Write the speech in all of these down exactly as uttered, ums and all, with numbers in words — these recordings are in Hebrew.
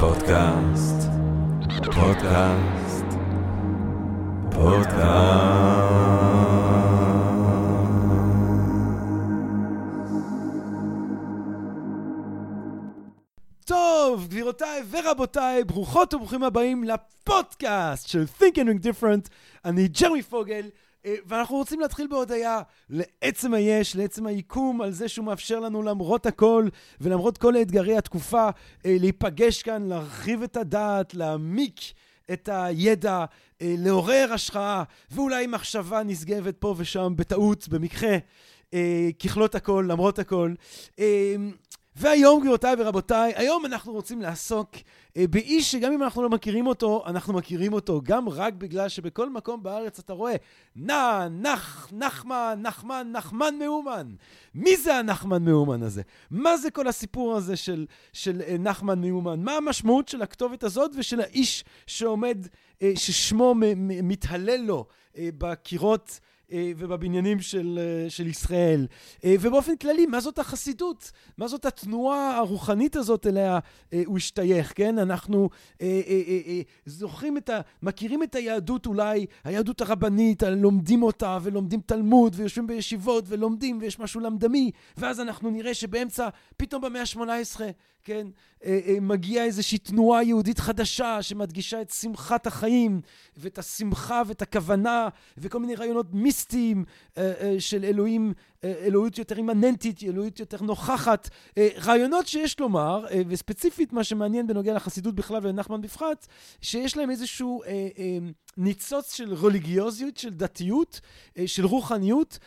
פודקאסט, פודקאסט, פודקאסט. טוב, גבירותיי ורבותיי, ברוכות וברוכים הבאים לפודקאסט של Thinking Different. אני ג'רמי פוגל, ואנחנו רוצים להתחיל בהודעה לעצם היש, לעצם היקום, על זה שהוא מאפשר לנו למרות הכל ולמרות כל האתגרי התקופה להיפגש כאן, להרחיב את הדעת, להעמיק את הידע, לעורר השחאה ואולי מחשבה נשגבת פה ושם בטעות, במקרה, ככלות הכל, למרות הכל. והיום, גבירותיי ורבותיי, היום אנחנו רוצים לעסוק באיש שגם אם אנחנו לא מכירים אותו, אנחנו מכירים אותו גם רק בגלל שבכל מקום בארץ אתה רואה נע, נח, נחמן, נחמן, נחמן מאומן. מי זה הנחמן מאומן הזה? מה זה כל הסיפור הזה של, של נחמן מאומן? מה המשמעות של הכתובת הזאת ושל האיש שעומד, ששמו מתהלל לו בקירות ובבניינים של, של ישראל? ובאופן כללי, מה זאת החסידות? מה זאת התנועה הרוחנית הזאת אליה הוא השתייך, כן? אנחנו זוכרים את ה... מכירים את היהדות אולי, היהדות הרבנית, לומדים אותה ולומדים תלמוד ויושבים בישיבות ולומדים ויש משהו למדמי, ואז אנחנו נראה שבאמצע, פתאום במאה ה-שמונה עשרה, כן, מגיעה איזושהי תנועה יהודית חדשה שמדגישה את שמחת החיים ואת השמחה ואת הכוונה וכל מיני רעיונות מיסטיים של אלוהים, אלוהות יותר אימננטית, אלוהות יותר נוכחת, רעיונות שיש לומר, וספציפית מה שמעניין בנוגע לחסידות בכלל ונחמן בפרט, שיש להם איזשהו ניצוץ של רליגיוזיות, של דתיות, של רוחניות,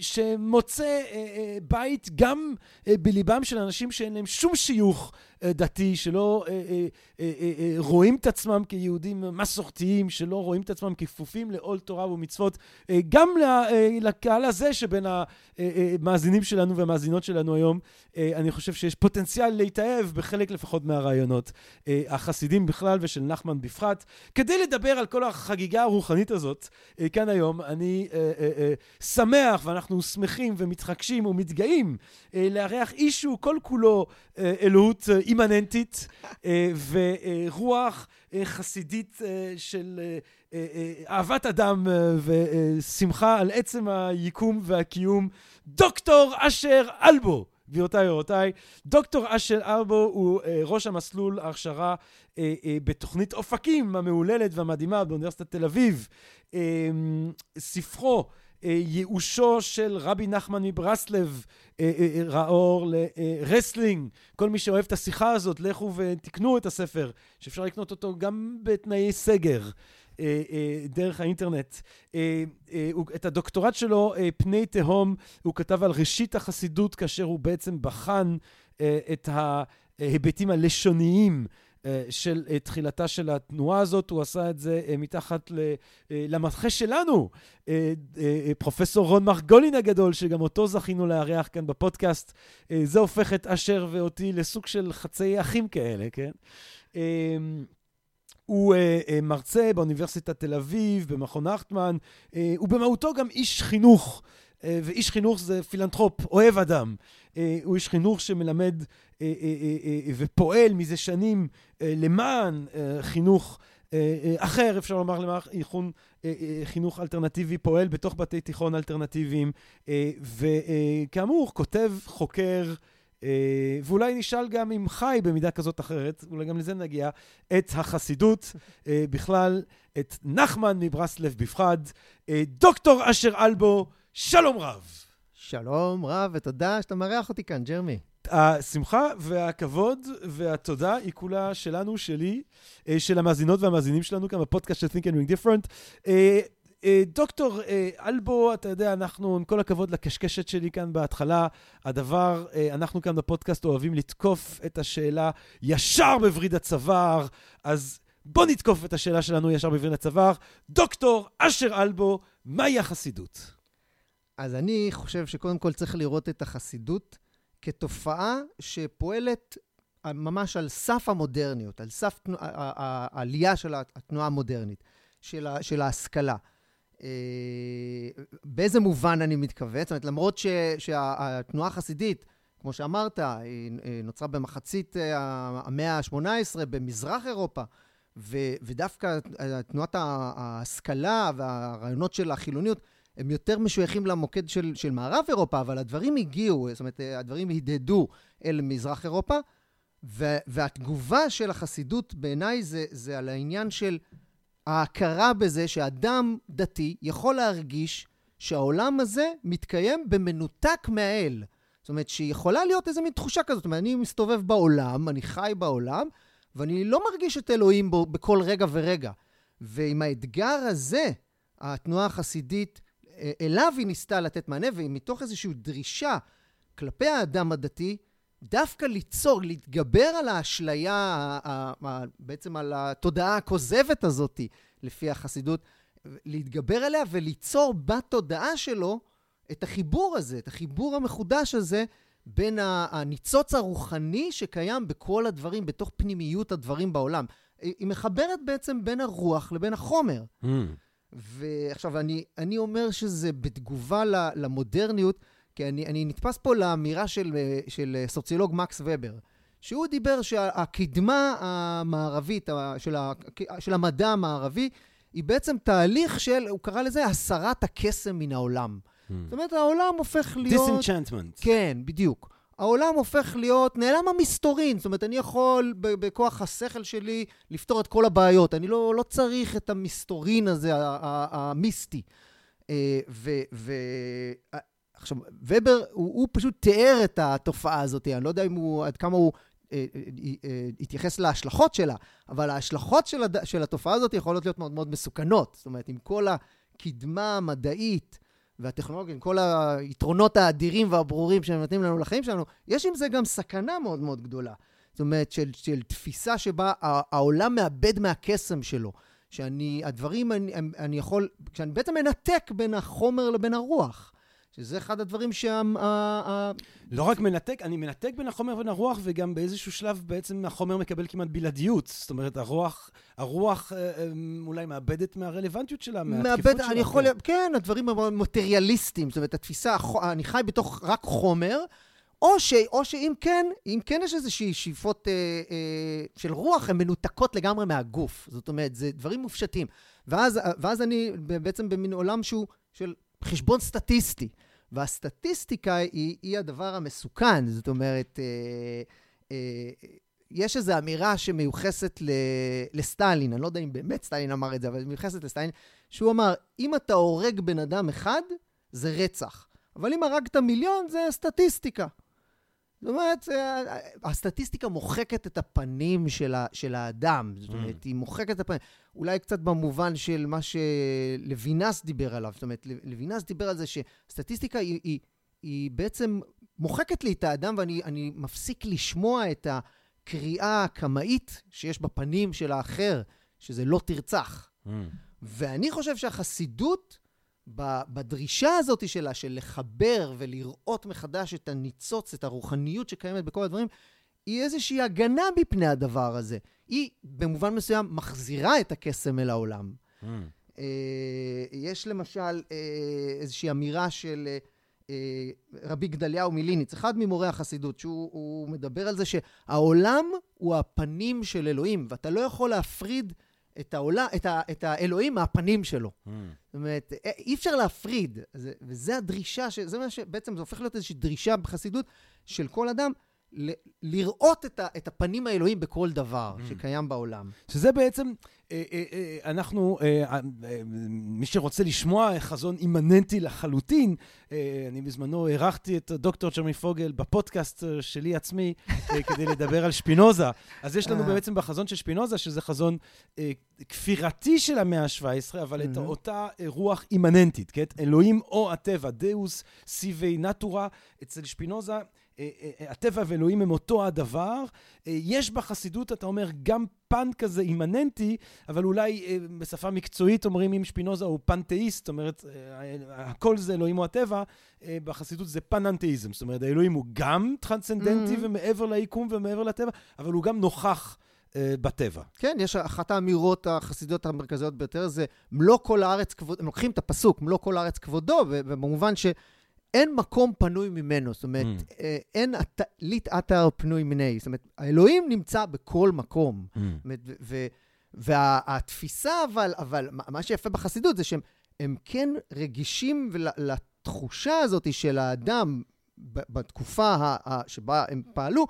שמוצא בית גם בליבם של אנשים שאין להם שום שיוך דתי, שלא רואים את עצמם כיהודים מסורתיים, שלא רואים את עצמם כפופים לעול תורה ומצוות, גם לקהל הזה שבין המאזינים שלנו והמאזינות שלנו היום. אני חושב שיש פוטנציאל להתאהב בחלק לפחות מהרעיונות החסידים בכלל ושל נחמן בפרט. כדי לדבר על כל החגיגה הרוחנית הזאת כאן היום, אני שמח, ואנחנו שמחים ומתחגשים ומתגאים לארח איש שהוא כל כולו אלוהות אימננטית ורוח חסידית של אהבת אדם ושמחה על עצם היקום והקיום, דוקטור אשר אלבו. גבירותיי ורבותיי, דוקטור אשר אלבו הוא ראש המסלול ההכשרה בתוכנית אופקים המעוללת והמדהימה באוניברסיטת תל אביב. ספרו ייאושו של רבי נחמן מברסלב ראה אור לרסלינג. כל מי שאוהב את השיחה הזאת, לכו ותקנו את הספר, שאפשר לקנות אותו גם בתנאי סגר דרך האינטרנט. את הדוקטורט שלו, פני תהום, הוא כתב על ראשית החסידות, כאשר הוא בעצם בחן את ההיבטים הלשוניים של תחילתה של התנועה הזאת. הוא עשה את זה מתחת למתחה שלנו, פרופסור רון מרגולין הגדול, שגם אותו זכינו להריח כאן בפודקאסט. זה הופך את אשר ואותי לסוג של חצי אחים כאלה, כן? הוא מרצה באוניברסיטת תל אביב, במכון אחטמן, ובמהותו גם איש חינוך, ואיש חינוך זה פילנטרופ, אוהב אדם. הוא איש חינוך שמלמד ופועל מזה שנים למען חינוך אחר, אפשר לומר למען חינוך אלטרנטיבי, פועל בתוך בתי תיכון אלטרנטיביים, וכאמור כותב, חוקר, ואולי נשאל גם אם חי במידה כזאת אחרת, אולי גם לזה נגיע, את החסידות בכלל, את נחמן מברסלב בפחד. דוקטור אשר אלבו, שלום רב. שלום רב, ותודה שאתה מארח אותי כאן, ג'רמי. השמחה והכבוד והתודה היא כולה שלנו, שלי, של המאזינות והמאזינים שלנו כאן בפודקאסט של Think and Ring Different. דוקטור אלבו, אתה יודע, אנחנו, עם כל הכבוד לקשקשת שלי כאן בהתחלה, הדבר, אנחנו כאן בפודקאסט אוהבים לתקוף את השאלה ישר בבריד הצוואר, אז בוא נתקוף את השאלה שלנו ישר בבריד הצוואר. דוקטור אשר אלבו, מהי החסידות? אז אני חושב שקודם כל צריך לראות את החסידות כתופעה שפועלת ממש על סף המודרניות, על סף העלייה של התנועה המודרנית, של, של ההשכלה. אה, באיזה מובן אני מתכוון? זאת אומרת, למרות ש, שהתנועה החסידית כמו שאמרת, היא נוצרה במחצית המאה ה-שמונה עשרה במזרח אירופה, ו- ודווקא תנועת ההשכלה והרעיונות של החילוניות, הם יותר משוייכים למוקד של, של מערב אירופה, אבל הדברים הגיעו, זאת אומרת, הדברים הידדו אל מזרח אירופה, ו- והתגובה של החסידות בעיניי זה, זה על העניין של ההכרה בזה שאדם דתי יכול להרגיש שהעולם הזה מתקיים במנותק מהאל. זאת אומרת, שיכולה להיות איזו מין תחושה כזאת. זאת אומרת, אני מסתובב בעולם, אני חי בעולם, ואני לא מרגיש את אלוהים בו בכל רגע ורגע. ועם האתגר הזה, התנועה החסידית, אליו היא ניסתה לתת מענה, ומתוך איזושהי דרישה כלפי האדם הדתי, דווקא ליצור, להתגבר על האשליה, בעצם על התודעה הכוזבת הזאת, לפי החסידות, להתגבר עליה וליצור בתודעה שלו את החיבור הזה, את החיבור המחודש הזה, בין הניצוץ הרוחני שקיים בכל הדברים, בתוך פנימיות הדברים בעולם. היא מחברת בעצם בין הרוח לבין החומר. Mm. ועכשיו, אני, אני אומר שזה בתגובה למודרניות, כי אני, אני נתפס פה לאמירה של, של סוציולוג מקס ובר, שהוא דיבר שהקדמה המערבית, של, ה, של המדע המערבי, היא בעצם תהליך של, הוא קרא לזה, הסרת הקסם מן העולם. Mm. זאת אומרת, העולם הופך להיות... Disenchantment. כן, בדיוק. העולם הופך להיות, נעלם המסתורין, זאת אומרת, אני יכול בכוח השכל שלי לפתור את כל הבעיות, אני לא, לא צריך את המסתורין הזה, המיסטי. ו... ו... עכשיו, ובר, הוא, הוא פשוט תיאר את התופעה הזאת, אני לא יודע אם הוא, עד כמה הוא אה, אה, אה, התייחס להשלכות שלה, אבל ההשלכות של, הד... של התופעה הזאת יכולות להיות מאוד מאוד מסוכנות, זאת אומרת, עם כל הקדמה המדעית והטכנולוגיה, עם כל היתרונות האדירים והברורים שהם נותנים לנו לחיים שלנו, יש עם זה גם סכנה מאוד מאוד גדולה, זאת אומרת, של, של תפיסה שבה העולם מאבד מהקסם שלו, שאני, הדברים, אני, אני יכול, כשאני בעצם מנתק בין החומר לבין הרוח, שזה אחד הדברים שם... לא רק מנתק, אני מנתק בין החומר ובין הרוח, וגם באיזשהו שלב בעצם החומר מקבל כמעט בלעדיות. זאת אומרת, הרוח, הרוח אולי מאבדת מהרלוונטיות שלה, מהתקיפות שלה. אני יכול... כן, הדברים המוטריאליסטיים, זאת אומרת, התפיסה, אני חי בתוך רק חומר, או ש... או שאם כן, אם כן יש איזושהי שאיפות של רוח, הן מנותקות לגמרי מהגוף. זאת אומרת, זה דברים מופשטים. ואז, ואז אני בעצם במין עולם שהוא של... חשבון סטטיסטי, והסטטיסטיקה היא, היא הדבר המסוכן, זאת אומרת, אה, אה, יש איזו אמירה שמיוחסת ל, לסטלין, אני לא יודע אם באמת סטלין אמר את זה, אבל מיוחסת לסטלין, שהוא אמר, אם אתה הורג בן אדם אחד, זה רצח, אבל אם הרגת מיליון, זה סטטיסטיקה. זאת אומרת, הסטטיסטיקה מוחקת את הפנים של, ה, של האדם, זאת אומרת, היא מוחקת את הפנים, אולי קצת במובן של מה שלוינס דיבר עליו, זאת אומרת, לוינס דיבר על זה שסטטיסטיקה היא, היא, היא בעצם מוחקת לי את האדם, ואני אני מפסיק לשמוע את הקריאה הקמאית שיש בפנים של האחר, שזה לא תרצח. ואני חושב שהחסידות, בדרישה הזאת שלה, של לחבר ולראות מחדש את הניצוץ, את הרוחניות שקיימת בכל הדברים, היא איזושהי הגנה בפני הדבר הזה. היא, במובן מסוים, מחזירה את הקסם אל העולם. Mm. אה, יש למשל אה, איזושהי אמירה של אה, רבי גדליהו מליניץ, אחד ממורי החסידות, שהוא הוא מדבר על זה שהעולם הוא הפנים של אלוהים, ואתה לא יכול להפריד את העולם, את ה, את האלוהים מהפנים שלו. Mm. זאת אומרת, אי אפשר להפריד, זה, וזה הדרישה, ש, זה מה שבעצם זה הופך להיות איזושהי דרישה בחסידות של כל אדם, ל, לראות את, ה, את הפנים האלוהים בכל דבר mm. שקיים בעולם. שזה בעצם, אה, אה, אה, אנחנו, אה, אה, מי שרוצה לשמוע חזון אימננטי לחלוטין, אה, אני בזמנו ערכתי את דוקטור ג'רמי פוגל בפודקאסט שלי עצמי, אה, כדי לדבר על שפינוזה. אז יש לנו בעצם בחזון של שפינוזה, שזה חזון אה, כפירתי של המאה ה-שבע עשרה, אבל mm-hmm. את אותה רוח אימננטית, כן? אלוהים או הטבע, דאוס, סיבי, נטורה, אצל שפינוזה, הטבע ואלוהים הם אותו הדבר. יש בחסידות, אתה אומר, גם פן כזה אימננטי, אבל אולי בשפה מקצועית אומרים אם שפינוזה הוא פנתאיסט, זאת אומרת, הכל זה אלוהים או הטבע, בחסידות זה פננתאיזם, זאת אומרת, האלוהים הוא גם טרנסצנדנטי ומעבר ליקום ומעבר לטבע, אבל הוא גם נוכח בטבע. כן, יש אחת האמירות החסידות המרכזיות ביותר, זה מלוא כל הארץ כבודו, הם לוקחים את הפסוק, מלוא כל הארץ כבודו, ובמובן ש אין מקום פנוי ממנו, זאת אומרת, mm. אין לתאתר פנוי מיני, זאת אומרת, האלוהים נמצא בכל מקום, mm. ו- ו- והתפיסה, אבל, אבל מה שיפה בחסידות זה שהם הם כן רגישים לתחושה הזאת של האדם, בתקופה ה- ה- שבה הם פעלו,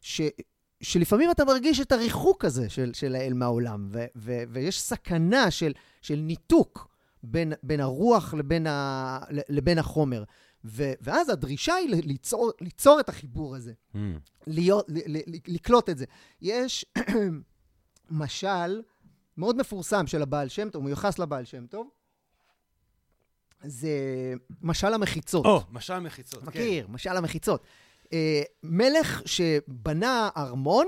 ש... שלפעמים אתה מרגיש את הריחוק הזה של, של האל מהעולם, ו, ו, ויש סכנה של, של ניתוק בין, בין הרוח לבין, ה, לבין החומר. ו, ואז הדרישה היא ליצור, ליצור את החיבור הזה, mm. להיות, ל, ל, ל, לקלוט את זה. יש משל מאוד מפורסם של הבעל שם טוב, הוא מיוחס לבעל שם טוב, זה משל המחיצות. או, oh, משל המחיצות. מכיר, כן. משל המחיצות. מלך שבנה ארמון,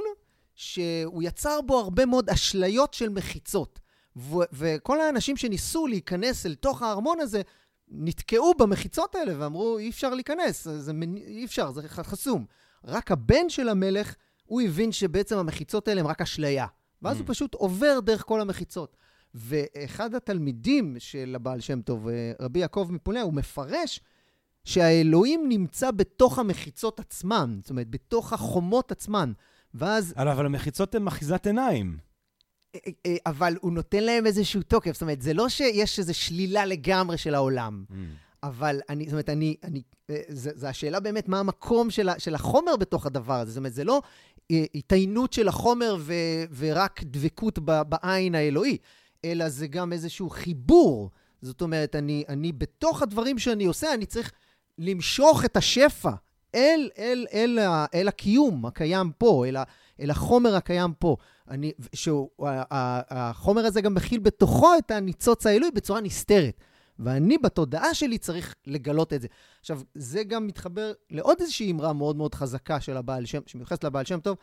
שהוא יצר בו הרבה מאוד אשליות של מחיצות. ו- וכל האנשים שניסו להיכנס אל תוך הארמון הזה, נתקעו במחיצות האלה ואמרו, אי אפשר להיכנס, זה מנ... אי אפשר, זה חסום. רק הבן של המלך, הוא הבין שבעצם המחיצות האלה הם רק אשליה. ואז mm. הוא פשוט עובר דרך כל המחיצות. ואחד התלמידים של הבעל שם טוב, רבי יעקב מפולניה, הוא מפרש, שהאלוהים נמצא בתוך המחיצות עצמן, זאת אומרת, בתוך החומות עצמן, ואז... אבל המחיצות הן מחיזת עיניים. אבל הוא נותן להם איזשהו תוקף, זאת אומרת, זה לא שיש איזו שלילה לגמרי של העולם, mm. אבל אני, זאת אומרת, אני, אני, זה, זה השאלה באמת מה המקום של, של החומר בתוך הדבר הזה, זאת אומרת, זה לא התעיינות של החומר ו, ורק דבקות ב, בעין האלוהי, אלא זה גם איזשהו חיבור, זאת אומרת, אני, אני בתוך הדברים שאני עושה, אני צריך... למשוך את השפע אל אל אל אל הקיום הקיים פה, אל אל החומר הקיים פה. אני שהוא החומר הזה גם מכיל בתוכו את הניצוץ האלוהי בצורה נסתרת, ואני בתודעה שלי צריך לגלות את זה. עכשיו זה גם מתחבר לעוד איזושהי אמרה מאוד מאוד חזקה של הבעל שם, שמיוחסת לבעל שם טוב,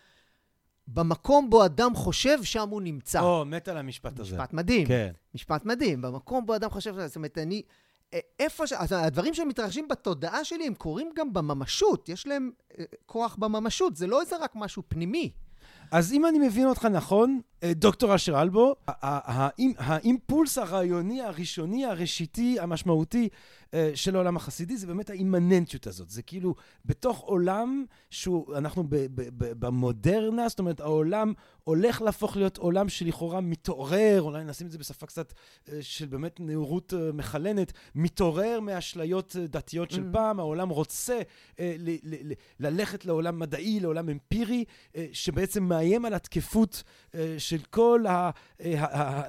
במקום בו אדם חושב שם הוא נמצא. או, מת על המשפט הזה. משפט מדהים. כן. משפט מדהים. במקום בו אדם חושב, זאת אומרת, אני איפה ש... הדברים שמתרחשים בתודעה שלי, הם קוראים גם בממשות. יש להם כוח בממשות. זה לא איזה רק משהו פנימי. אז אם אני מבין אותך נכון, דוקטור אשר אלבו, האימפולס הרעיוני, הראשוני, הראשיתי, המשמעותי של העולם החסידי, זה באמת האימננטיות הזאת. זה כאילו בתוך עולם שאנחנו במודרנה, זאת אומרת, העולם הולך להפוך להיות עולם שלכאורה מתעורר, אולי נשים את זה בשפה קצת של באמת נאורות מחלנת, מתעורר מאשליות דתיות של פעם, העולם רוצה ללכת לעולם מדעי, לעולם אמפירי, שבעצם מאיים על התקפות של כל ה...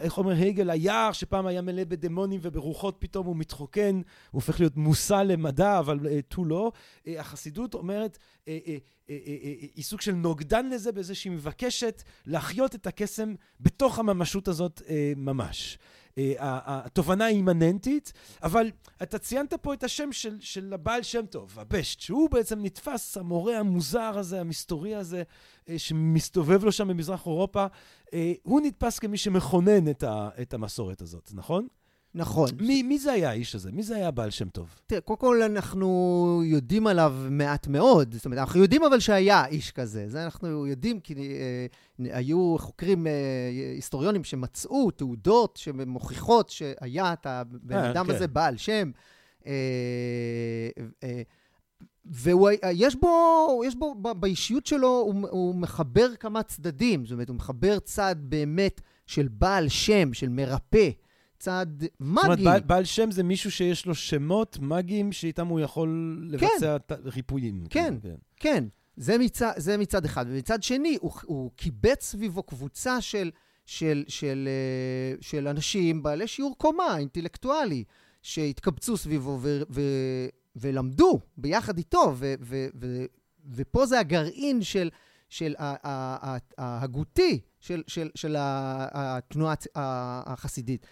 איך אומר הגל, היער שפעם היה מלא בדמונים וברוחות, פתאום הוא מתחוקן, הוא הופך להיות מושא למדע, אבל תו לא. החסידות אומרת, היא סוג של נוגדן לזה, בזה שהיא מבקשת להחיות את הקסם בתוך הממשות הזאת ממש. התובנה היא אימננטית, אבל אתה ציינת פה את השם של, של הבעל שם טוב, הבשט, שהוא בעצם נתפס, המורה המוזר הזה, המסתורי הזה, שמסתובב לו שם במזרח אירופה, הוא נתפס כמי שמכונן את, ה, את המסורת הזאת, נכון? נכון. מי, מי זה היה האיש הזה? מי זה היה הבעל שם טוב? תראה, קודם כל אנחנו יודעים עליו מעט מאוד, זאת אומרת, אנחנו יודעים אבל שהיה איש כזה, זה אנחנו יודעים, כי אה, היו חוקרים אה, היסטוריונים שמצאו תעודות שמוכיחות שהיה את הבן אה, אדם כן. הזה בעל שם, אה, אה, ויש בו, יש בו, באישיות שלו הוא, הוא מחבר כמה צדדים, זאת אומרת, הוא מחבר צד באמת של בעל שם, של מרפא, צד מגי. בעל, בעל שם זה מישהו שיש לו שמות מגיים שאיתם הוא יכול לבצע כן. ריפויים. כן, כן. כן. זה, מצד, זה מצד אחד. ומצד שני, הוא, הוא קיבץ סביבו קבוצה של, של, של, של אנשים בעלי שיעור קומה, אינטלקטואלי, שהתקבצו סביבו ו, ו, ולמדו ביחד איתו. ו, ו, ו, ופה זה הגרעין של, של ההגותי. של של של התנועה החסידית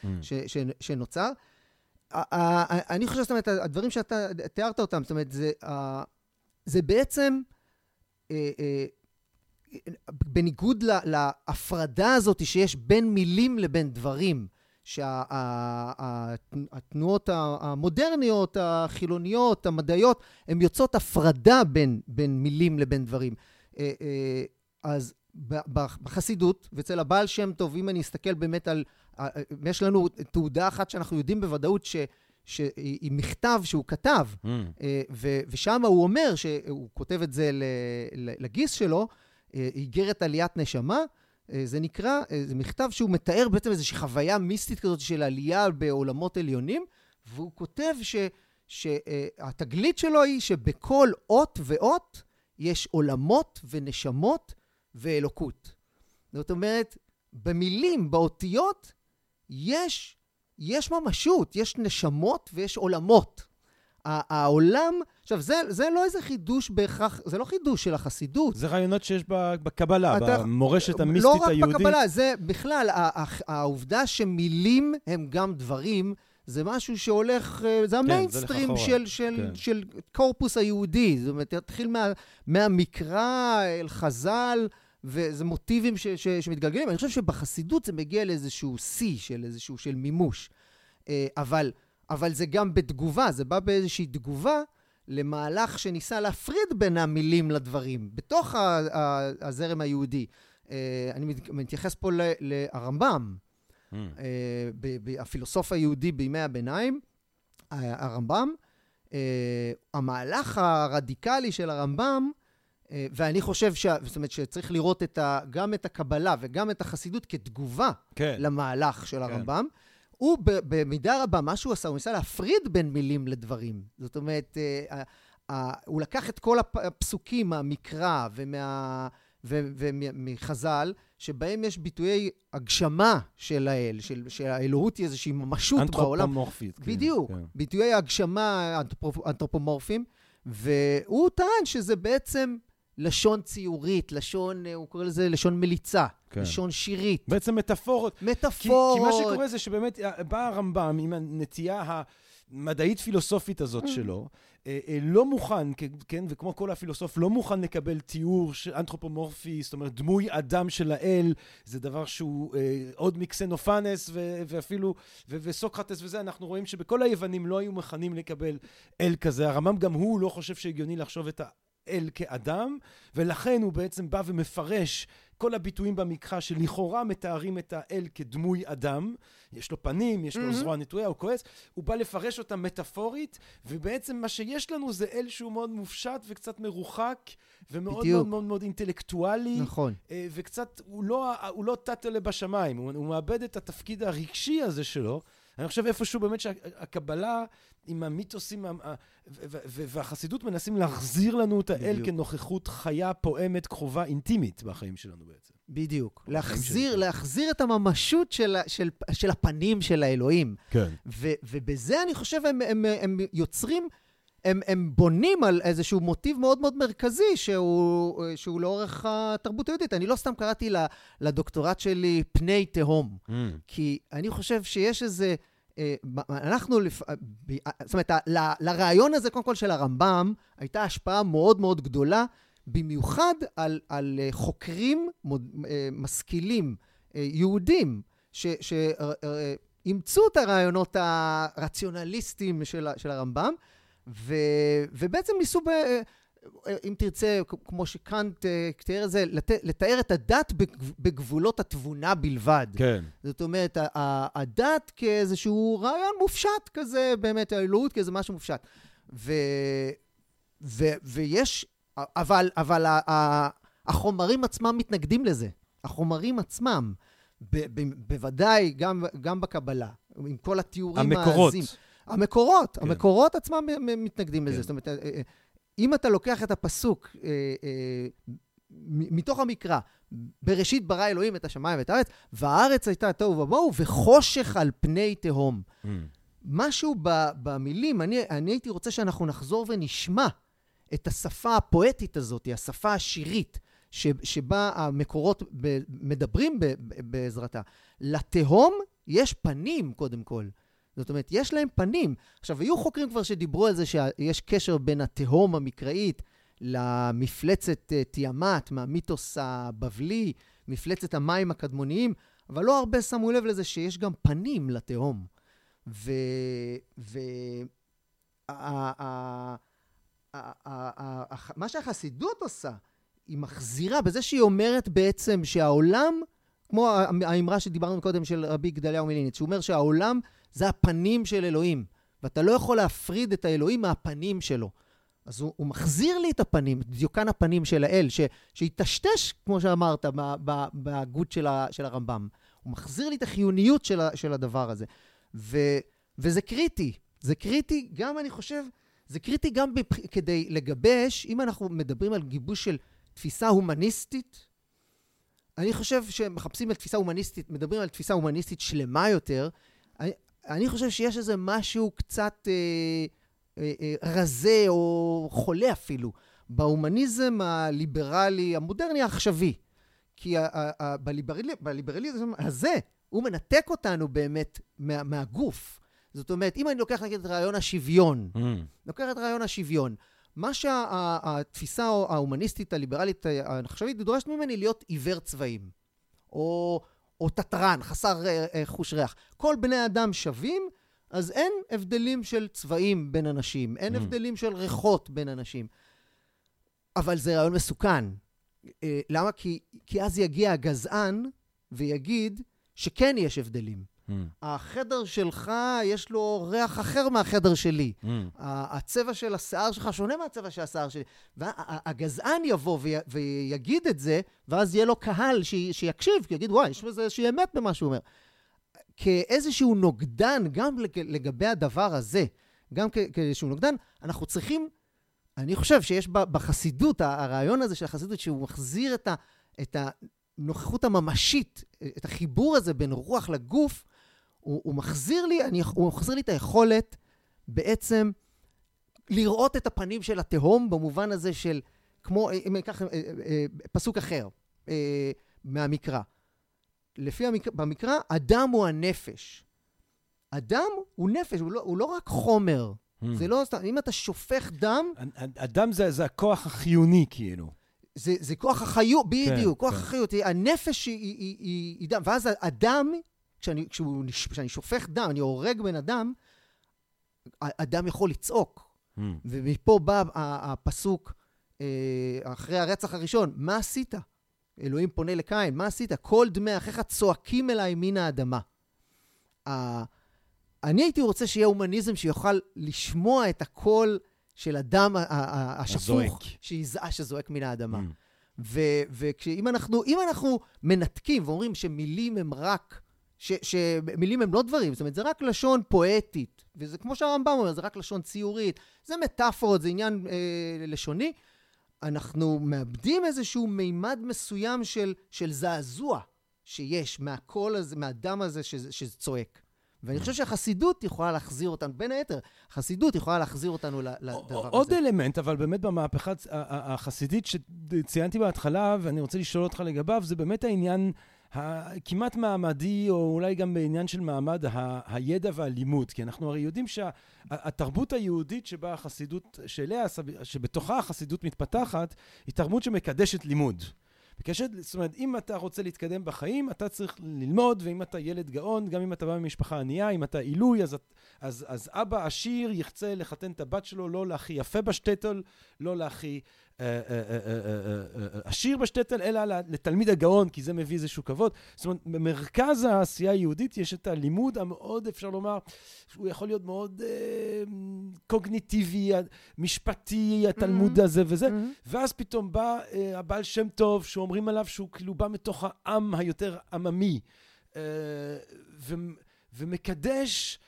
שנוצר. אני חושב, זאת אומרת, הדברים שאתה תיארת אותם, זאת אומרת, זה זה בעצם בניגוד להפרדה הזאת שיש בין מילים לבין דברים, שהתנועות המודרניות, החילוניות, המדעיות, הן יוצאות הפרדה בין בין מילים לבין דברים. אז בחסידות, ואצל הבעל שם טוב, אם אני אסתכל באמת על, יש לנו תעודה אחת שאנחנו יודעים בוודאות ש, עם מכתב שהוא כתב, ושם הוא אומר, שהוא כותב את זה לגיס שלו, איגרת עליית נשמה, זה נקרא, זה מכתב שהוא מתאר בעצם איזושהי חוויה מיסטית כזאת של עלייה בעולמות עליונים, והוא כותב ש, שהתגלית שלו היא שבכל אות ואות יש עולמות ונשמות ואלוקות. זאת אומרת, במילים, באותיות, יש, יש ממשות, יש נשמות ויש עולמות. העולם, עכשיו זה, זה לא איזה חידוש בהכרח, זה לא חידוש של החסידות. זה רעיונות שיש בקבלה, אתה, במורשת המיסטית לא היהודית. לא רק בקבלה, זה בכלל, העובדה שמילים הם גם דברים, זה משהו שהולך, זה המיינסטרים של, של, של קורפוס היהודי. זאת אומרת, תתחיל מה, מהמקרא, אל חז"ל, וזה מוטיבים ש, ש, שמתגלגלים. אני חושב שבחסידות זה מגיע לאיזשהו סי של איזשהו, של מימוש. אבל, אבל זה גם בתגובה, זה בא באיזושהי תגובה למהלך שניסה להפריד בין המילים לדברים, בתוך הזרם היהודי. אני מתייחס פה לרמב"ם, הפילוסוף היהודי בימי הביניים, הרמב"ם, המהלך הרדיקלי של הרמב"ם, ואני חושב ש... זאת אומרת שצריך לראות את ה... גם את הקבלה וגם את החסידות כתגובה למהלך של הרמב"ם, הוא במידה רבה, מה שהוא עשה, הוא ניסה להפריד בין מילים לדברים. זאת אומרת, הוא לקח את כל הפסוקים מהמקרא ומחז"ל, שבהם יש ביטויי הגשמה של האל, של האלוהות היא איזושהי ממשות בעולם. אנתרופומורפית. בדיוק. ביטויי הגשמה אנתרופומורפיים, והוא טען שזה בעצם לשון ציורית, לשון, הוא קורא לזה לשון מליצה, לשון שירית. בעצם מטאפורות. מטאפורות. כי מה שקורה זה שבאמת בא הרמב"ם עם הנטייה המדעית פילוסופית הזאת שלו, לא מוכן, כן, וכמו כל הפילוסוף, לא מוכן לקבל תיאור אנתרופומורפי, זאת אומרת, דמוי אדם של האל, זה דבר שהוא עוד מקסנופנס, ואפילו, וסוקרטס וזה, אנחנו רואים שבכל היוונים לא היו מכנים לקבל אל כזה. הרמב"ם גם הוא לא חושב שהגיוני לחשוב את ה... אל כאדם, ולכן הוא בעצם בא ומפרש כל הביטויים במקרא שלכאורה מתארים את האל כדמוי אדם, יש לו פנים, יש לו זרוע נטויה, הוא כועס, הוא בא לפרש אותה מטאפורית, ובעצם מה שיש לנו זה אל שהוא מאוד מופשט וקצת מרוחק, ומאוד מאוד מאוד מאוד אינטלקטואלי, וקצת, הוא לא תתלה בשמיים, הוא מאבד את התפקיד הרגשי הזה שלו, אני חושב איפשהו באמת שהקבלה עם המיתוסים והחסידות מנסים להחזיר לנו את האל כנוכחות חיה פועמת קרובה אינטימית בחיים שלנו בעצם. בדיוק. להחזיר, להחזיר את הממשות של, של, של הפנים של האלוהים. כן. ו, ובזה אני חושב הם, הם, הם יוצרים, הם, הם בונים על איזשהו מוטיב מאוד מאוד מרכזי שהוא, שהוא לאורך התרבות היהודית. אני לא סתם קראתי לדוקטורט שלי פני תהום, mm. כי אני חושב שיש איזה, אנחנו, זאת אומרת, לרעיון הזה קודם כל של הרמב"ם, הייתה השפעה מאוד מאוד גדולה, במיוחד על, על חוקרים משכילים, יהודים, ש, שאימצו את הרעיונות הרציונליסטיים של, של הרמב"ם, ו- ובעצם ניסו, ב- אם תרצה, כמו שקאנט תיאר את זה, לת- לתאר את הדת בגבולות התבונה בלבד. כן. זאת אומרת, ה- הדת כאיזשהו רעיון מופשט כזה, באמת, האלוהות כאיזה משהו מופשט. ו- ו- ויש, אבל, אבל ה- ה- החומרים עצמם מתנגדים לזה. החומרים עצמם, ב- ב- בוודאי גם, גם בקבלה, עם כל התיאורים העזים. המקורות, כן. המקורות עצמם מתנגדים לזה. כן. זאת אומרת, אם אתה לוקח את הפסוק מתוך המקרא, בראשית ברא אלוהים את השמיים ואת הארץ, והארץ הייתה תוהו ובוהו, וחושך על פני תהום. Mm. משהו במילים, אני, אני הייתי רוצה שאנחנו נחזור ונשמע את השפה הפואטית הזאת, השפה השירית, שבה המקורות מדברים בעזרתה. לתהום יש פנים קודם כל. זאת אומרת, יש להם פנים. עכשיו, היו חוקרים כבר שדיברו על זה שיש קשר בין התהום המקראית למפלצת תיאמת, מהמיתוס הבבלי, מפלצת המים הקדמוניים, אבל לא הרבה שמו לב לזה שיש גם פנים לתהום. ו... ו... מה שהחסידות עושה, היא מחזירה בזה שהיא אומרת בעצם שהעולם, כמו האמרה שדיברנו קודם של רבי גדליהו מליניץ, שהוא אומר שהעולם זה הפנים של אלוהים, ואתה לא יכול להפריד את האלוהים מהפנים שלו. אז הוא, הוא מחזיר לי את הפנים, דיוקן הפנים של האל, ש, שהתשתש, כמו שאמרת, בהגות של, של הרמב"ם. הוא מחזיר לי את החיוניות של, של הדבר הזה. ו, וזה קריטי. זה קריטי גם, אני חושב, זה קריטי גם בפ... כדי לגבש, אם אנחנו מדברים על גיבוש של תפיסה הומניסטית, אני חושב שמחפשים על תפיסה הומניסטית, מדברים על תפיסה הומניסטית שלמה יותר, אני, אני חושב שיש איזה משהו קצת אה, אה, אה, רזה או חולה אפילו, בהומניזם הליברלי, המודרני העכשווי, כי ה, ה, ה, בליברל, בליברליזם הזה, הוא מנתק אותנו באמת מה, מהגוף, זאת אומרת, אם אני לוקח נגיד את רעיון השוויון, mm. לוקח את רעיון השוויון, מה שהתפיסה ההומניסטית, הליברלית, העכשווית, דורשת ממני להיות עיוור צבעים, או, או תטרן, חסר חוש ריח. כל בני אדם שווים, אז אין הבדלים של צבעים בין אנשים, אין mm. הבדלים של ריחות בין אנשים. אבל זה רעיון מסוכן. למה? כי, כי אז יגיע הגזען ויגיד שכן יש הבדלים. החדר שלך יש לו ריח אחר מהחדר שלי. הצבע של השיער שלך שונה מהצבע של השיער שלי. והגזען יבוא ויגיד את זה, ואז יהיה לו קהל שיקשיב, כי יגיד, וואי, יש בזה איזושהי אמת במה שהוא אומר. כאיזשהו נוגדן, גם לגבי הדבר הזה, גם כאיזשהו נוגדן, אנחנו צריכים, אני חושב שיש בחסידות, הרעיון הזה של החסידות, שהוא מחזיר את הנוכחות הממשית, את החיבור הזה בין רוח לגוף, הוא, הוא, מחזיר לי, אני, הוא מחזיר לי את היכולת בעצם לראות את הפנים של התהום, במובן הזה של, כמו, אם ניקח פסוק אחר מהמקרא. לפי המקרא, במקרא, אדם הוא הנפש. אדם הוא נפש, הוא לא, הוא לא רק חומר. Hmm. זה לא, אם אתה שופך דם... אדם זה, זה הכוח החיוני, כאילו. זה, זה כוח החיות, בדיוק, כוח החיות. הנפש היא דם. ואז הדם, כשאני, כשאני שופך דם, אני הורג בן אדם, הדם יכול לצעוק. ומפה בא הפסוק אחרי הרצח הראשון, מה עשית? אלוהים פונה לקין, מה עשית? כל דמי אחיך צועקים אליי מן האדמה. אני הייתי רוצה שיהיה הומניזם שיוכל לשמוע את הקול של אדם השפוך שזועק מן האדמה. ואם אנחנו, אם אנחנו מנתקים ואומרים שמילים הם רק, שמילים הם לא דברים, זאת אומרת, זה רק לשון פואטית, וזה כמו שהרמב"ם אומר, זה רק לשון ציורית, זה מטאפורות, זה עניין לשוני, אנחנו מאבדים איזשהו מימד מסוים של זעזוע שיש מהקול הזה, מהאדם הזה שזה צועק. ואני חושב שהחסידות יכולה להחזיר אותנו, בין היתר, החסידות יכולה להחזיר אותנו לדבר הזה. עוד אלמנט, אבל באמת במהפכה החסידית שציינתי בהתחלה, ואני רוצה לשאול אותך לגביו, זה באמת העניין הכמעט מעמדי, או אולי גם בעניין של מעמד הידע והלימוד, כי אנחנו הרי יודעים שהתרבות היהודית שבה החסידות שאליה, שבתוכה החסידות מתפתחת, היא תרבות שמקדשת לימוד. בקשת, זאת אומרת, אם אתה רוצה להתקדם בחיים, אתה צריך ללמוד, ואם אתה ילד גאון, גם אם אתה בא ממשפחה ענייה, אם אתה עילוי, אז, אז, אז אבא עשיר יחצה לחתן את הבת שלו, לא להכי יפה בשטטל, לא להכי אה, אה, אה, אה, אה, עשיר בשטטל, אלא לתלמיד הגאון, כי זה מביא איזשהו כבוד. זאת אומרת, במרכז העשייה היהודית יש את הלימוד המאוד, אפשר לומר, הוא יכול להיות מאוד אה, קוגניטיבי, משפטי, התלמוד mm-hmm. הזה וזה, mm-hmm. ואז פתאום בא אה, הבעל שם טוב, שהוא אומרים עליו שהוא כאילו בא מתוך העם היותר עממי, ומקדש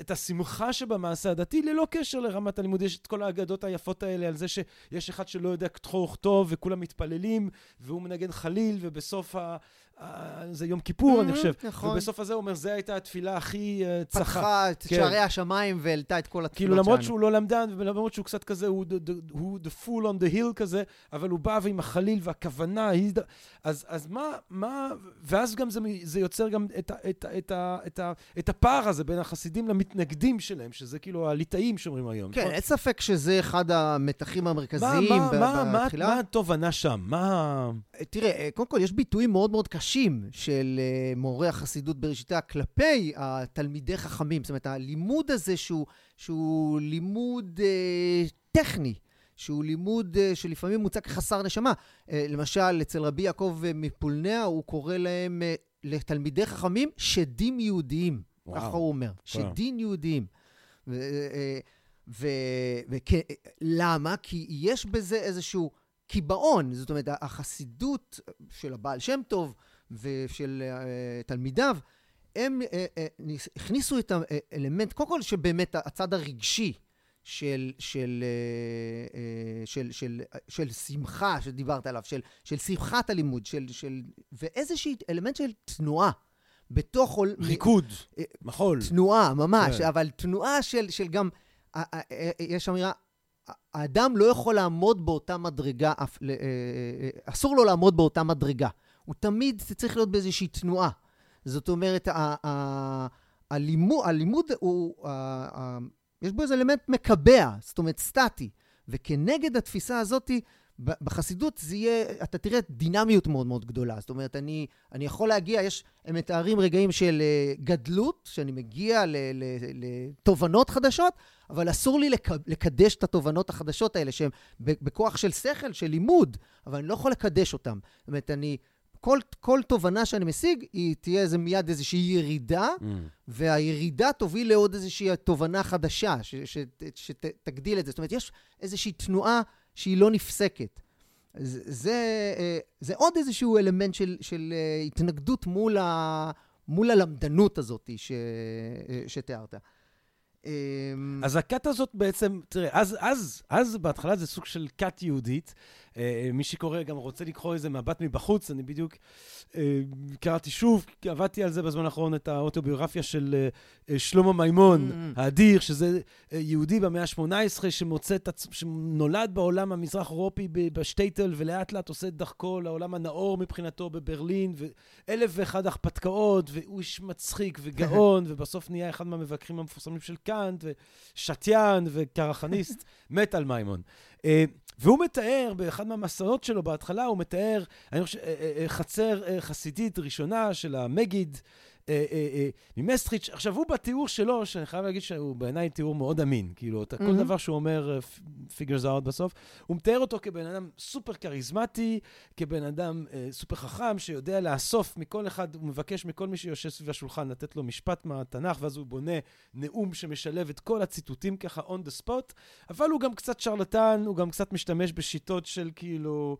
את השמחה שבמעשה הדתי, ללא קשר לרמת הלימוד. יש את כל האגדות היפות האלה, על זה שיש אחד שלא יודע כתוב וכתוב, וכולם מתפללים, והוא מנגן חליל, ובסוף ה... זה יום כיפור, אני חושב. ובסוף הזה הוא אומר, זה הייתה התפילה הכי צחה. פתחה את שערי השמיים והעלתה את כל התפילות שלנו. כאילו, למרות שהוא לא למדן, ולמרות שהוא קצת כזה, הוא the fool on the hill כזה, אבל הוא בא ועם החליל והכוונה, אז מה, ואז גם זה יוצר גם את הפער הזה בין החסידים למתנגדים שלהם, שזה כאילו הליטאים שאומרים היום. כן, אין ספק שזה אחד המתחים המרכזיים בתחילה. מה התובנה שם? תראה, קודם כל, יש ביטויים מאוד מאוד קשים של מורה החסידות בראשיתה כלפי התלמידי חכמים. זאת אומרת, הלימוד הזה שהוא, שהוא לימוד אה, טכני, שהוא לימוד אה, שלפעמים מוצא כחסר נשמה. אה, למשל, אצל רבי יעקב מפולניה, הוא קורא להם, אה, לתלמידי חכמים, שדים יהודיים. ככה הוא אומר, שדין יהודים. ולמה? כי יש בזה איזשהו קיבעון, זאת אומרת, החסידות של הבעל שם טוב ושל תלמידיו, הם הכניסו את האלמנט, קודם כל שבאמת הצד הרגשי, של של של של של שמחה שדיברת עליו, של של שמחת הלימוד, של של ואיזושהי אלמנט של תנועה בתוך ריקוד, מחול, תנועה ממש, אבל תנועה של של גם יש אמירה, האדם לא יכול לעמוד באותה מדרגה, אסור לו לעמוד באותה מדרגה, הוא תמיד צריך להיות באיזושהי תנועה. זאת אומרת, הלימוד הוא, יש בו איזה אלמנט מקבע, זאת אומרת סטטי, וכנגד התפיסה הזאת, בחסידות זה יהיה, אתה תראה דינמיות מאוד מאוד גדולה, זאת אומרת, אני, אני יכול להגיע, יש, הם מתארים רגעים של גדלות, שאני מגיע לתובנות חדשות, אבל אסור לי לקדש את התובנות החדשות האלה, שהן בכוח של שכל, של לימוד, אבל אני לא יכול לקדש אותן, זאת אומרת, אני... כל, כל תובנה שאני משיג, היא תהיה איזה מיד איזושהי ירידה, mm. והירידה תוביל לעוד איזושהי תובנה חדשה, ש, ש, שתגדיל את זה. זאת אומרת, יש איזושהי תנועה שהיא לא נפסקת. זה, זה, זה עוד איזשהו אלמנט של, של התנגדות מול, ה, מול הלמדנות הזאת ש, שתיארת. אז הקאט הזאת בעצם, תראה, אז, אז, אז בהתחלה זה סוג של קאט יהודית, מי שקורא גם רוצה לקחו איזה מבט מבחוץ, אני בדיוק קראתי שוב, עבדתי על זה בזמן האחרון, את האוטוביוגרפיה של שלמה מימון, האדיר, שזה יהודי במאה ה-שמונה עשרה, שנולד בעולם המזרח אירופי בשטייטל, ולאט לאט עושה את דחקו לעולם הנאור מבחינתו בברלין, ואלף ואחד החפתקאות, והוא איש מצחיק וגאון, ובסוף נהיה אחד מהמבקרים המפורסמים של קאנט, ושטיין וקרחניסט, מת על מימון. והוא מתאר, באחד מהמסעות שלו בהתחלה, הוא מתאר, אני חושב, חצר חסידית ראשונה של המגיד ממזריץ'. עכשיו, הוא בתיאור שלו, שאני חייב להגיד שהוא בעיניי תיאור מאוד אמין, כאילו, כל דבר שהוא אומר, figures out בסוף, הוא מתאר אותו כבן אדם סופר כריזמטי, כבן אדם סופר חכם, שיודע לאסוף מכל אחד, הוא מבקש מכל מי שיושב סביב השולחן, לתת לו משפט מהתנ"ך, ואז הוא בונה נאום שמשלב את כל הציטוטים ככה, on the spot, אבל הוא גם קצת שרלטן, הוא גם קצת משתמש בשיטות של כאילו,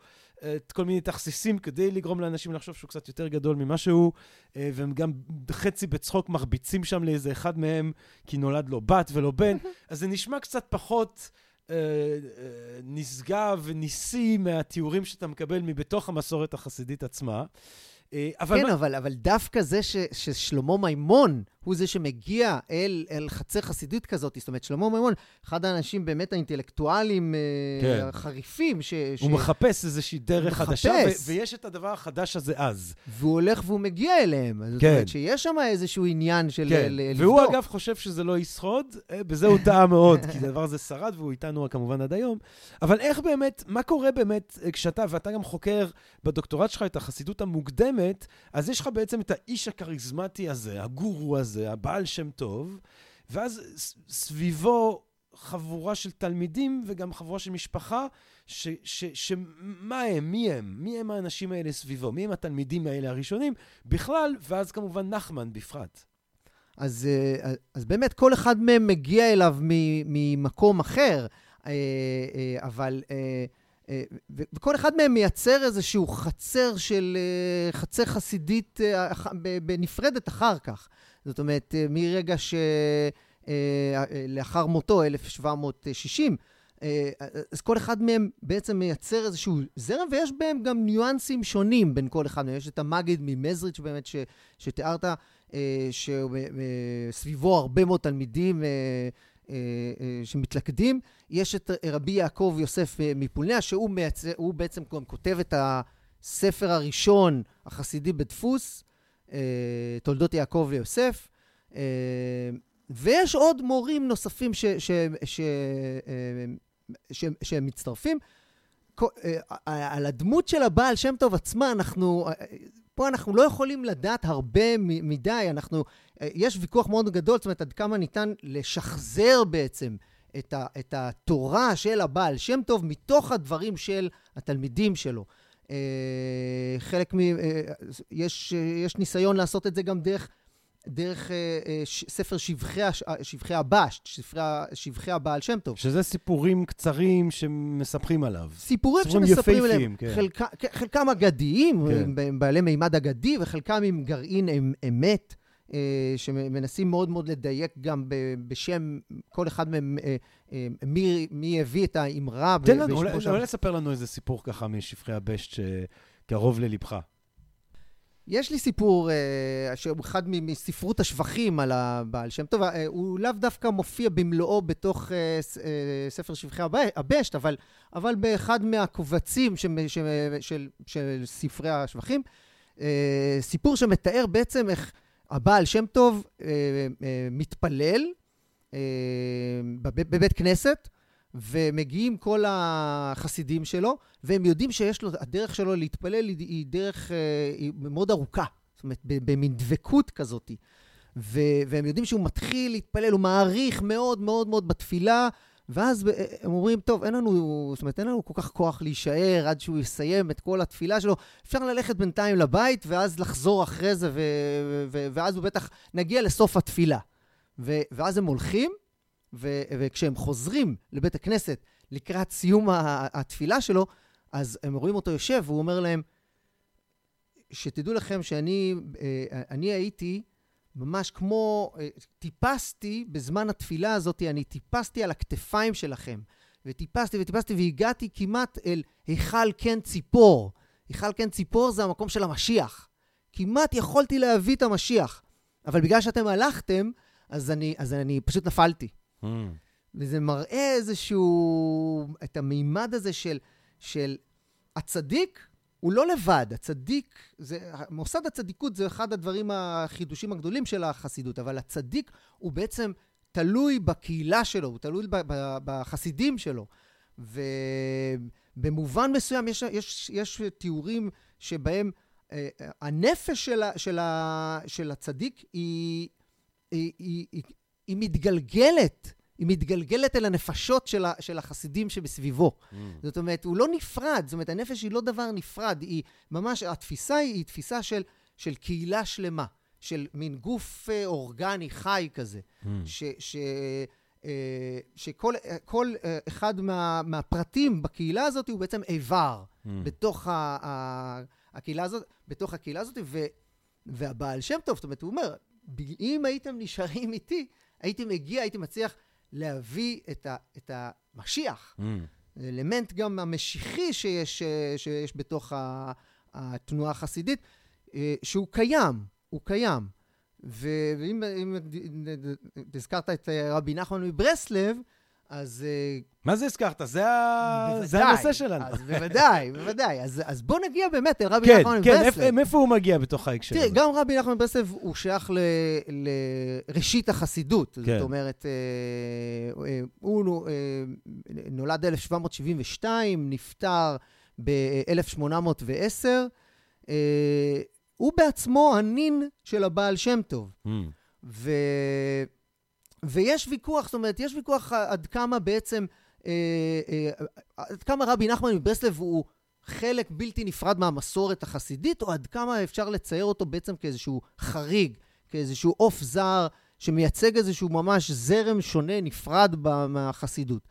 את כל מיני תכסיסים כדי לגרום לאנשים לחשוב שהוא קצת יותר גדול ממה שהוא, והם גם חצי בצחוק מחביצים שם לאיזה אחד מהם, כי נולד לו בת ולא בן, אז זה נשמע קצת פחות אה, אה, נשגב וניסי מהתיאורים שאתה מקבל מבתוך המסורת החסידית עצמה. אה, אבל כן, מה... אבל, אבל דווקא זה ש, ששלמה מימון הוא זה שמגיע אל, אל חצר חסידית כזאת, זאת אומרת, שלמה מימון, אחד האנשים באמת האינטלקטואלים כן. החריפים. ש, ש... הוא מחפש איזושהי דרך חדשה, ו- ויש את הדבר החדש הזה אז. והוא הולך והוא מגיע אליהם, כן. זאת אומרת שיש שם איזשהו עניין של כן. ל- לבדוק. והוא אגב חושב שזה לא ישחוד, בזה הוא טעה מאוד, כי הדבר הזה שרד, והוא איתנו כמובן עד היום. אבל איך באמת, מה קורה באמת כשאתה, ואתה גם חוקר בדוקטורט שלך את החסידות המוקדמת, אז יש לך בעצם את האיש הכריזמטי הזה, הגורו הזה, זה הבעל שם טוב, ואז סביבו חבורה של תלמידים וגם חבורה של משפחה, ש, ש, שמה הם, מי הם, מי הם האנשים האלה סביבו, מי הם התלמידים האלה הראשונים בכלל, ואז כמובן נחמן בפרט. אז, אז באמת כל אחד מהם מגיע אליו ממקום אחר, אבל... וכל אחד מהם מייצר איזשהו חצר של חצר חסידית בנפרדת אחר כך. זאת אומרת, מרגע שלאחר מותו, אלף שבע מאות שישים, אז כל אחד מהם בעצם מייצר איזשהו זרם, ויש בהם גם ניואנסים שונים בין כל אחד מהם. יש את המאגד ממזריץ' באמת ש, שתיארת, שסביבו הרבה מאוד תלמידים שמתלכדים. יש את רבי יעקב יוסף מפולניה, שהוא מייצר, הוא בעצם כותב את הספר הראשון החסידי בדפוס, תולדות יעקב ליוסף, ויש עוד מורים נוספים ש, ש, ש, ש, שמצטרפים. על הדמות של הבעל שם טוב עצמה, אנחנו, פה אנחנו לא יכולים לדעת הרבה מדי, אנחנו, יש ויכוח מאוד גדול, זאת אומרת, עד כמה ניתן לשחזר בעצם את, ה, את התורה של הבעל שם טוב מתוך הדברים של התלמידים שלו. חלק מ... יש, יש ניסיון לעשות את זה גם דרך דרך ספר שבחי הבשט, שבחי הבעל שם טוב. שזה סיפורים קצרים שמספרים עליו. סיפורים שמספרים עליהם. חלקם אגדיים, בעלי מימד אגדי, וחלקם עם גרעין אמת, שמנסים מאוד מאוד לדייק גם בשם כל אחד מהם, מי הביא את האמרה. תן לנו, אולי לספר לנו איזה סיפור ככה משבחי הבשט שקרוב ללבך. יש לי סיפור, אחד מספרות השבחים על הבעל שם טוב, הוא לאו דווקא מופיע במלואו בתוך ספר שבחי הבשט, אבל, אבל באחד מהקובצים של, של, של ספרי השבחים, סיפור שמתאר בעצם איך הבעל שם טוב מתפלל בבית כנסת, ומגיעים כל החסידים שלו, והם יודעים שיש לו, הדרך שלו להתפלל היא דרך היא מאוד ארוכה, זאת אומרת, במין דבקות כזאת. והם יודעים שהוא מתחיל להתפלל, הוא מעריך מאוד מאוד מאוד בתפילה, ואז הם אומרים, טוב, אין לנו, זאת אומרת, אין לנו כל כך כוח להישאר עד שהוא יסיים את כל התפילה שלו, אפשר ללכת בינתיים לבית, ואז לחזור אחרי זה, ואז הוא בטח נגיע לסוף התפילה. ואז הם הולכים, ו- וכשהם חוזרים לבית הכנסת לקראת סיום התפילה שלו, אז הם רואים אותו יושב, והוא אומר להם, שתדעו לכם שאני אני הייתי ממש כמו, טיפסתי בזמן התפילה הזאת, אני טיפסתי על הכתפיים שלכם, וטיפסתי וטיפסתי, והגעתי כמעט אל היכל קן ציפור. היכל קן ציפור זה המקום של המשיח. כמעט יכולתי להביא את המשיח, אבל בגלל שאתם הלכתם, אז אני, אז אני פשוט נפלתי. Mm. וזה מראה איזשהו, את המימד הזה של, של הצדיק, הוא לא לבד, הצדיק, זה, מוסד הצדיקות זה אחד הדברים החידושים הגדולים של החסידות, אבל הצדיק הוא בעצם תלוי בקהילה שלו, הוא תלוי ב, ב, בחסידים שלו, ובמובן מסוים יש, יש, יש תיאורים שבהם אה, הנפש של, של, של הצדיק היא, היא, היא, היא היא מתגלגלת, היא מתגלגלת אל הנפשות של, ה, של החסידים שבסביבו. Mm. זאת אומרת, הוא לא נפרד, זאת אומרת, הנפש היא לא דבר נפרד, היא ממש, התפיסה היא, היא תפיסה של, של קהילה שלמה, של מין גוף אורגני חי כזה, mm. ש, ש, אה, שכל כל, אה, אחד מה, מהפרטים בקהילה הזאת הוא בעצם איבר, mm. בתוך, ה, ה, הקהילה הזאת, בתוך הקהילה הזאת, ו, והבעל שם טוב, זאת אומרת, הוא אומר, אם הייתם נשארים איתי, הייתי מגיע, הייתי מצליח להביא את, ה, את המשיח. Mm. אלמנט גם המשיחי שיש, שיש בתוך התנועה החסידית, שהוא קיים, הוא קיים. ו- ואם אם, תזכרת את רבי נחמן מברסלב, אז... מה זה הזכרת? זה, בוודאי, זה הנושא שלנו. אז בוודאי, בוודאי. אז, אז בוא נגיע באמת אל רבי כן, נחמן כן, מברסלב. כן, מאיפה הוא מגיע בתוך ההקשר הזה? תראה, גם רבי נחמן מברסלב הוא שייך ל, לראשית החסידות. כן. זאת אומרת, הוא נולד אלף שבע מאות שבעים ושתיים, נפטר ב-אלף שמונה מאות ועשר. הוא בעצמו הנין של הבעל שם טוב. Mm. ו... ויש ויכוח, זאת אומרת, יש ויכוח עד כמה בעצם, אה, אה, עד כמה רבי נחמן מברסלב הוא חלק בלתי נפרד מהמסורת החסידית, או עד כמה אפשר לצייר אותו בעצם כאיזשהו חריג, כאיזשהו אוף זר, שמייצג איזשהו ממש זרם שונה, נפרד מהחסידות.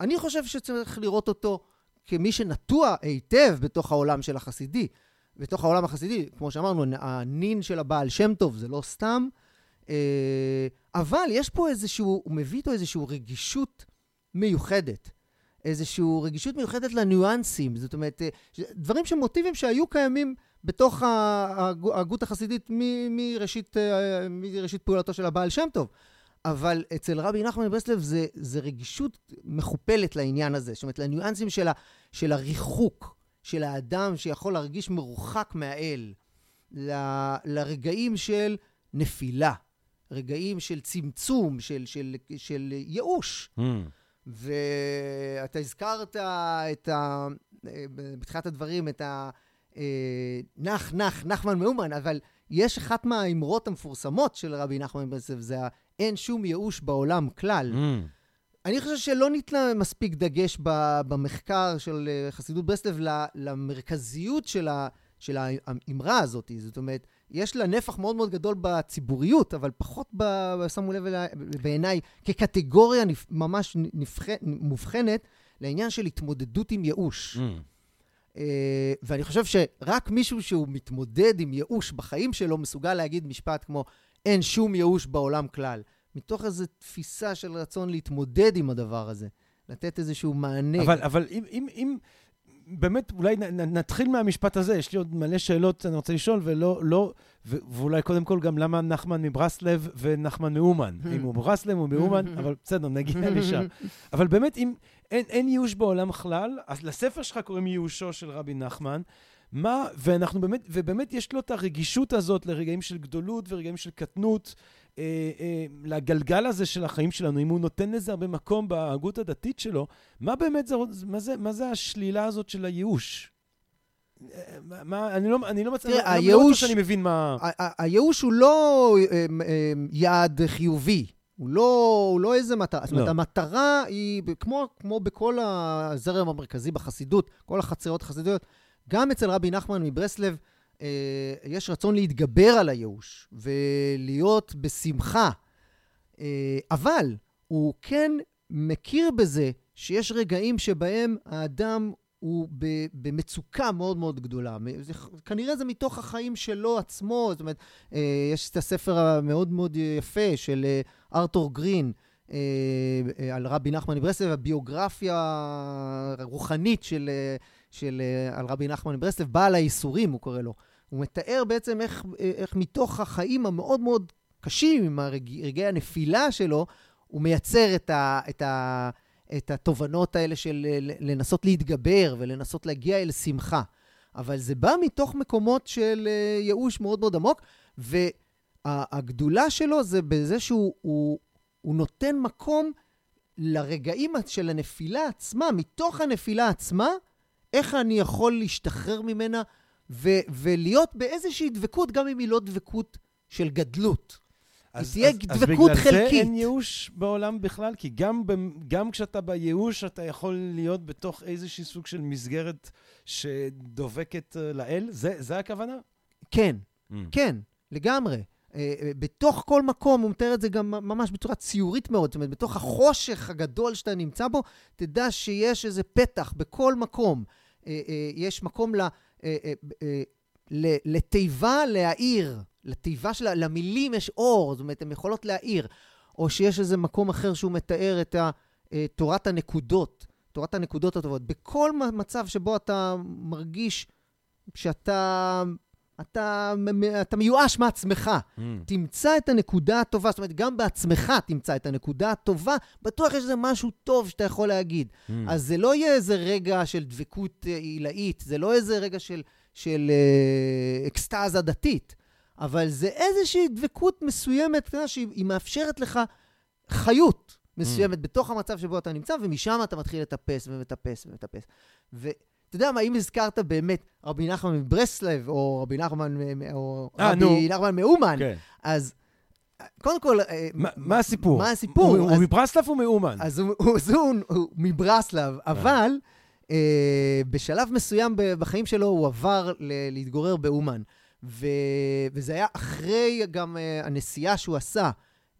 אני חושב שצריך לראות אותו כמי שנטוע היטב בתוך העולם של החסידי. בתוך העולם החסידי, כמו שאמרנו, הנין של הבעל שם טוב, זה לא סתם, אבל יש פה איזשהו, הוא מביא איתו איזשהו רגישות מיוחדת, איזשהו רגישות מיוחדת לניואנסים, זאת אומרת, דברים שמוטיבים שהיו קיימים בתוך ההגות החסידית מראשית, מראשית פעולתו של הבעל שם טוב, אבל אצל רבי נחמן מברסלב זה, זה רגישות מכופלת לעניין הזה, זאת אומרת, לניואנסים של, ה, של הריחוק, של האדם שיכול להרגיש מרוחק מהאל, ל, לרגעים של נפילה. רגעים של צמצום, של, של, של ייאוש. Mm. ואתה הזכרת את ה... בתחילת הדברים, את ה... נח, נח, נחמן מאומן, אבל יש אחת מהאמרות המפורסמות של רבי נחמן מברסלב, זה אין שום ייאוש בעולם כלל. Mm. אני חושב שלא ניתנה מספיק דגש במחקר של חסידות ברסלב למרכזיות של ה... של האמרה הזאת. זאת אומרת, יש לה נפח מאוד מאוד גדול בציבוריות, אבל פחות בשמו לב בעיניי, כקטגוריה ממש מובחנת לעניין של התמודדות עם ייאוש. ואני חושב שרק מישהו שהוא מתמודד עם ייאוש בחיים שלו, מסוגל להגיד משפט כמו, אין שום ייאוש בעולם כלל. מתוך איזו תפיסה של רצון להתמודד עם הדבר הזה, לתת איזשהו מענה. אבל, אבל אם, אם, אם, באמת, אולי נתחיל מהמשפט הזה, יש לי עוד מלא שאלות, אני רוצה לשאול, ולא, לא, ואולי קודם כל גם למה נחמן מברסלב ונחמן מאומן, אם הוא ברסלב הוא מאומן, אבל בסדר, נגיע לשם. אבל באמת, אם אין, אין ייאוש בעולם כלל, אז לספר שלך קוראים ייאושו של רבי נחמן, מה, ואנחנו באמת, ובאמת יש לו את הרגישות הזאת לרגעים של גדולות ורגעים של קטנות, אה, אה, לגלגל הזה של החיים שלנו, אם הוא נותן לזה הרבה מקום בהגות הדתית שלו, מה באמת זה, מה זה, מה זה השלילה הזאת של הייאוש? מה, אני לא, אני לא מצליח, תראה, אני לא רוצה שאני מבין מה... הייאוש הוא לא יעד חיובי. הוא לא, הוא לא איזה מטרה, זאת אומרת, המטרה היא, כמו, כמו בכל הזרם המרכזי בחסידות, כל החצרות החסידיות, גם אצל רבי נחמן מברסלב, אה, יש רצון להתגבר על הייאוש, ולהיות בשמחה. אה, אבל הוא כן מכיר בזה שיש רגעים שבהם האדם הוא ב- במצוקה מאוד מאוד גדולה. זה, כנראה זה מתוך החיים שלו עצמו. זאת אומרת, אה, יש את הספר המאוד מאוד יפה של אה, ארתור גרין, אה, אה, על רבי נחמן מברסלב, הביוגרפיה הרוחנית של... אה, של על רבי נחמן מברסלב, בעל האיסורים, הוא קורא לו. הוא מתאר בעצם איך, איך מתוך החיים המאוד מאוד קשים, עם הרגעי הנפילה שלו, הוא מייצר את, ה, את, ה, את התובנות האלה של לנסות להתגבר, ולנסות להגיע אל שמחה. אבל זה בא מתוך מקומות של ייאוש מאוד מאוד עמוק, והגדולה שלו זה בזה שהוא הוא, הוא נותן מקום לרגעים של הנפילה עצמה, מתוך הנפילה עצמה, איך אני יכול להשתחרר ממנה ו- ולהיות באיזושהי דבקות, גם אם היא לא דבקות של גדלות. אז, היא תהיה אז, דבקות אז חלקית. אז בגלל זה אין ייאוש בעולם בכלל, כי גם, גם כשאתה בייאוש, אתה יכול להיות בתוך איזושהי סוג של מסגרת שדובקת לאל? זה, זה הכוונה? כן, mm. כן, לגמרי. בתוך כל מקום, הוא מתאר את זה גם ממש בצורה ציורית מאוד, זאת אומרת, בתוך החושך הגדול שאתה נמצא בו, תדע שיש איזה פתח בכל מקום. יש מקום לתיבה להאיר, לתיבה שלה, למילים יש אור, זאת אומרת, הן יכולות להאיר, או שיש איזה מקום אחר שהוא מתאר את תורת הנקודות, תורת הנקודות הטובות. בכל מצב שבו אתה מרגיש שאתה... אתה, אתה מיואש מעצמך, mm. תמצא את הנקודה הטובה, זאת אומרת, גם בעצמך תמצא את הנקודה הטובה, בטוח יש איזה משהו טוב שאתה יכול להגיד. Mm. אז זה לא יהיה איזה רגע של דבקות עילאית, זה לא איזה רגע של, של אה, אקסטאזה דתית, אבל זה איזושהי דבקות מסוימת, שהיא מאפשרת לך חיות מסוימת mm. בתוך המצב שבו אתה נמצא, ומשם אתה מתחיל לטפס ומטפס ומטפס. ו... אתה יודע מה, אם הזכרת באמת רבי נחמן מברסלב, או רבי נחמן, או 아, רבי נו. נחמן מאומן, okay. אז קודם כל... ما, מה הסיפור? מה הסיפור? הוא, הוא מברסלב או מאומן? אז הוא, הוא, הוא, הוא מברסלב, אבל uh, בשלב מסוים בחיים שלו הוא עבר ל- להתגורר באומן, ו- וזה היה אחרי גם uh, הנסיעה שהוא עשה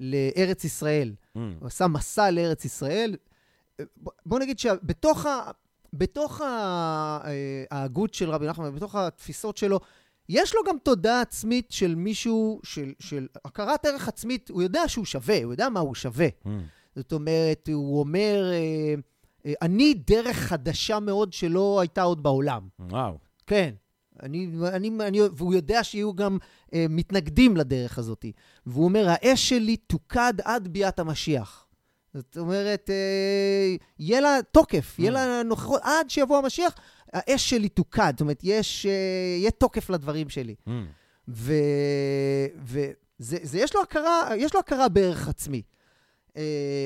לארץ ישראל. Mm. הוא עשה מסע לארץ ישראל. ב- בוא נגיד שבתוך ה... בתוך ההגות של רבי נחמן, בתוך התפיסות שלו, יש לו גם תודעה עצמית של מישהו, של, של הכרת ערך עצמית, הוא יודע שהוא שווה, הוא יודע מה הוא שווה. Mm. זאת אומרת, הוא אומר, אני דרך חדשה מאוד שלא הייתה עוד בעולם. וואו. כן. אני, אני, אני, והוא יודע שיהיו גם מתנגדים לדרך הזאת. והוא אומר, האש שלי תוקד עד ביאת המשיח. זאת אומרת, יהיה לה תוקף, יהיה לה נוכחות, עד שיבוא המשיח, האש שלי תוקד, זאת אומרת, יש, יהיה תוקף לדברים שלי. ו, ו, זה, זה יש לו הכרה, יש לו הכרה בערך עצמי.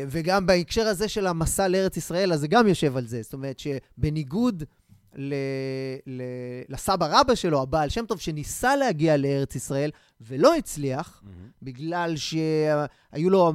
וגם בהקשר הזה של המסע לארץ ישראל, אז זה גם יושב על זה. זאת אומרת, שבניגוד ל, ל, לסבא רבא שלו, הבעל שם טוב, שניסה להגיע לארץ ישראל, ולא הצליח, בגלל שהיו לו...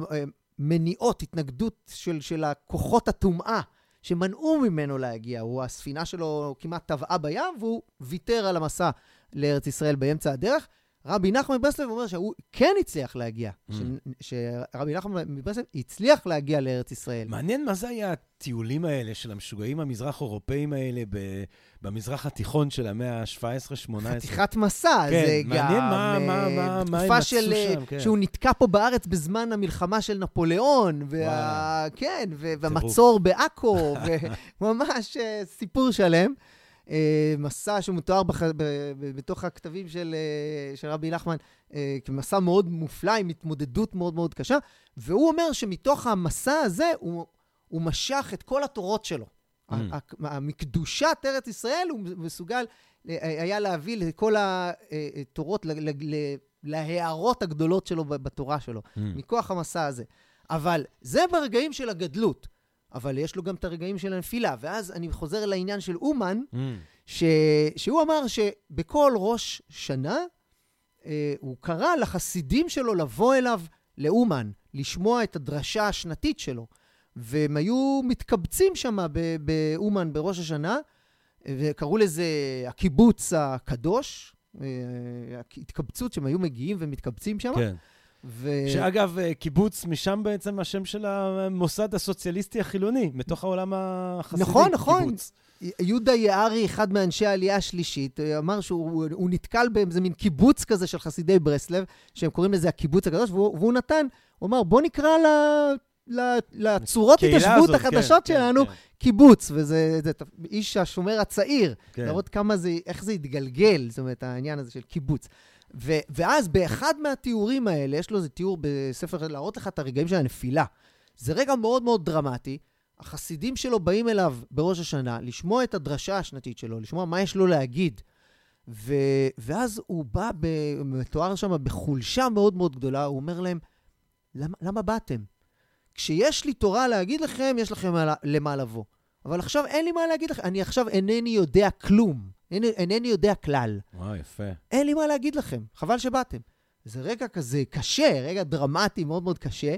מניעות, התנגדות של, של הכוחות הטומאה שמנעו ממנו להגיע. הוא, הספינה שלו כמעט טבעה בים, והוא ויתר על המסע לארץ ישראל באמצע הדרך, רבי נחמן מברסלב אומר שהוא כן הצליח להגיע, mm. ש... שרבי נחמן מברסלב הצליח להגיע לארץ ישראל. מעניין מה זה היה הטיולים האלה של המשוגעים המזרח אירופאים האלה ב... במזרח התיכון של המאה ה-שבע עשרה שמונה עשרה. חתיכת מסע, כן, זה גם מה, מה, מה, בתקופה של... שם, כן. שהוא נתקע פה בארץ בזמן המלחמה של נפוליאון, וה... כן, ו... והמצור בעכו, וממש סיפור שלם. מסע שמתואר בתוך הכתבים של רבי נחמן כמסע מאוד מופלא עם התמודדות מאוד מאוד קשה, והוא אומר שמתוך המסע הזה הוא משך את כל התורות שלו. המקדושת ארץ ישראל הוא מסוגל היה להביא לכל התורות, להערות הגדולות שלו בתורה שלו, מכוח המסע הזה. אבל זה ברגעים של הגדלות. אבל יש לו גם את הרגעים של הנפילה, ואז אני חוזר לעניין של אומן, mm. ש... שהוא אמר שבכל ראש שנה, אה, הוא קרא לחסידים שלו לבוא אליו לאומן, לשמוע את הדרשה השנתית שלו, והם היו מתקבצים שם באומן בראש השנה, וקראו לזה הקיבוץ הקדוש, אה, התקבצות שהם היו מגיעים ומתקבצים שם, כן. ו... שאגב, קיבוץ משם בעצם השם של המוסד הסוציאליסטי החילוני, מתוך העולם החסידי. נכון, נכון. קיבוץ. יהודה יערי, אחד מאנשי העלייה השלישית, אמר שהוא נתקל בהם, זה מין קיבוץ כזה של חסידי ברסלב, שהם קוראים לזה הקיבוץ הקדוש, והוא, והוא נתן, הוא אמר, בוא נקרא ל... לצורות התשבות החדשות שלנו, קיבוץ, וזה איש השומר הצעיר, לראות כמה זה, איך זה התגלגל, זאת אומרת, העניין הזה של קיבוץ. ואז באחד מהתיאורים האלה, יש לו איזה תיאור בספר, להראות לך את הרגעים של הנפילה. זה רגע מאוד מאוד דרמטי, החסידים שלו באים אליו בראש השנה, לשמוע את הדרשה השנתית שלו, לשמוע מה יש לו להגיד, ואז הוא בא, מתואר שם בחולשה מאוד מאוד גדולה, הוא אומר להם, למה באתם? כשיש לי תורה להגיד לכם, יש לכם למה לבוא. אבל עכשיו אין לי מה להגיד לכם. אני עכשיו אינני יודע כלום. אינני יודע כלל. וואי, יפה. אין לי מה להגיד לכם. חבל שבאתם. זה רגע כזה קשה, רגע דרמטי, מאוד מאוד קשה,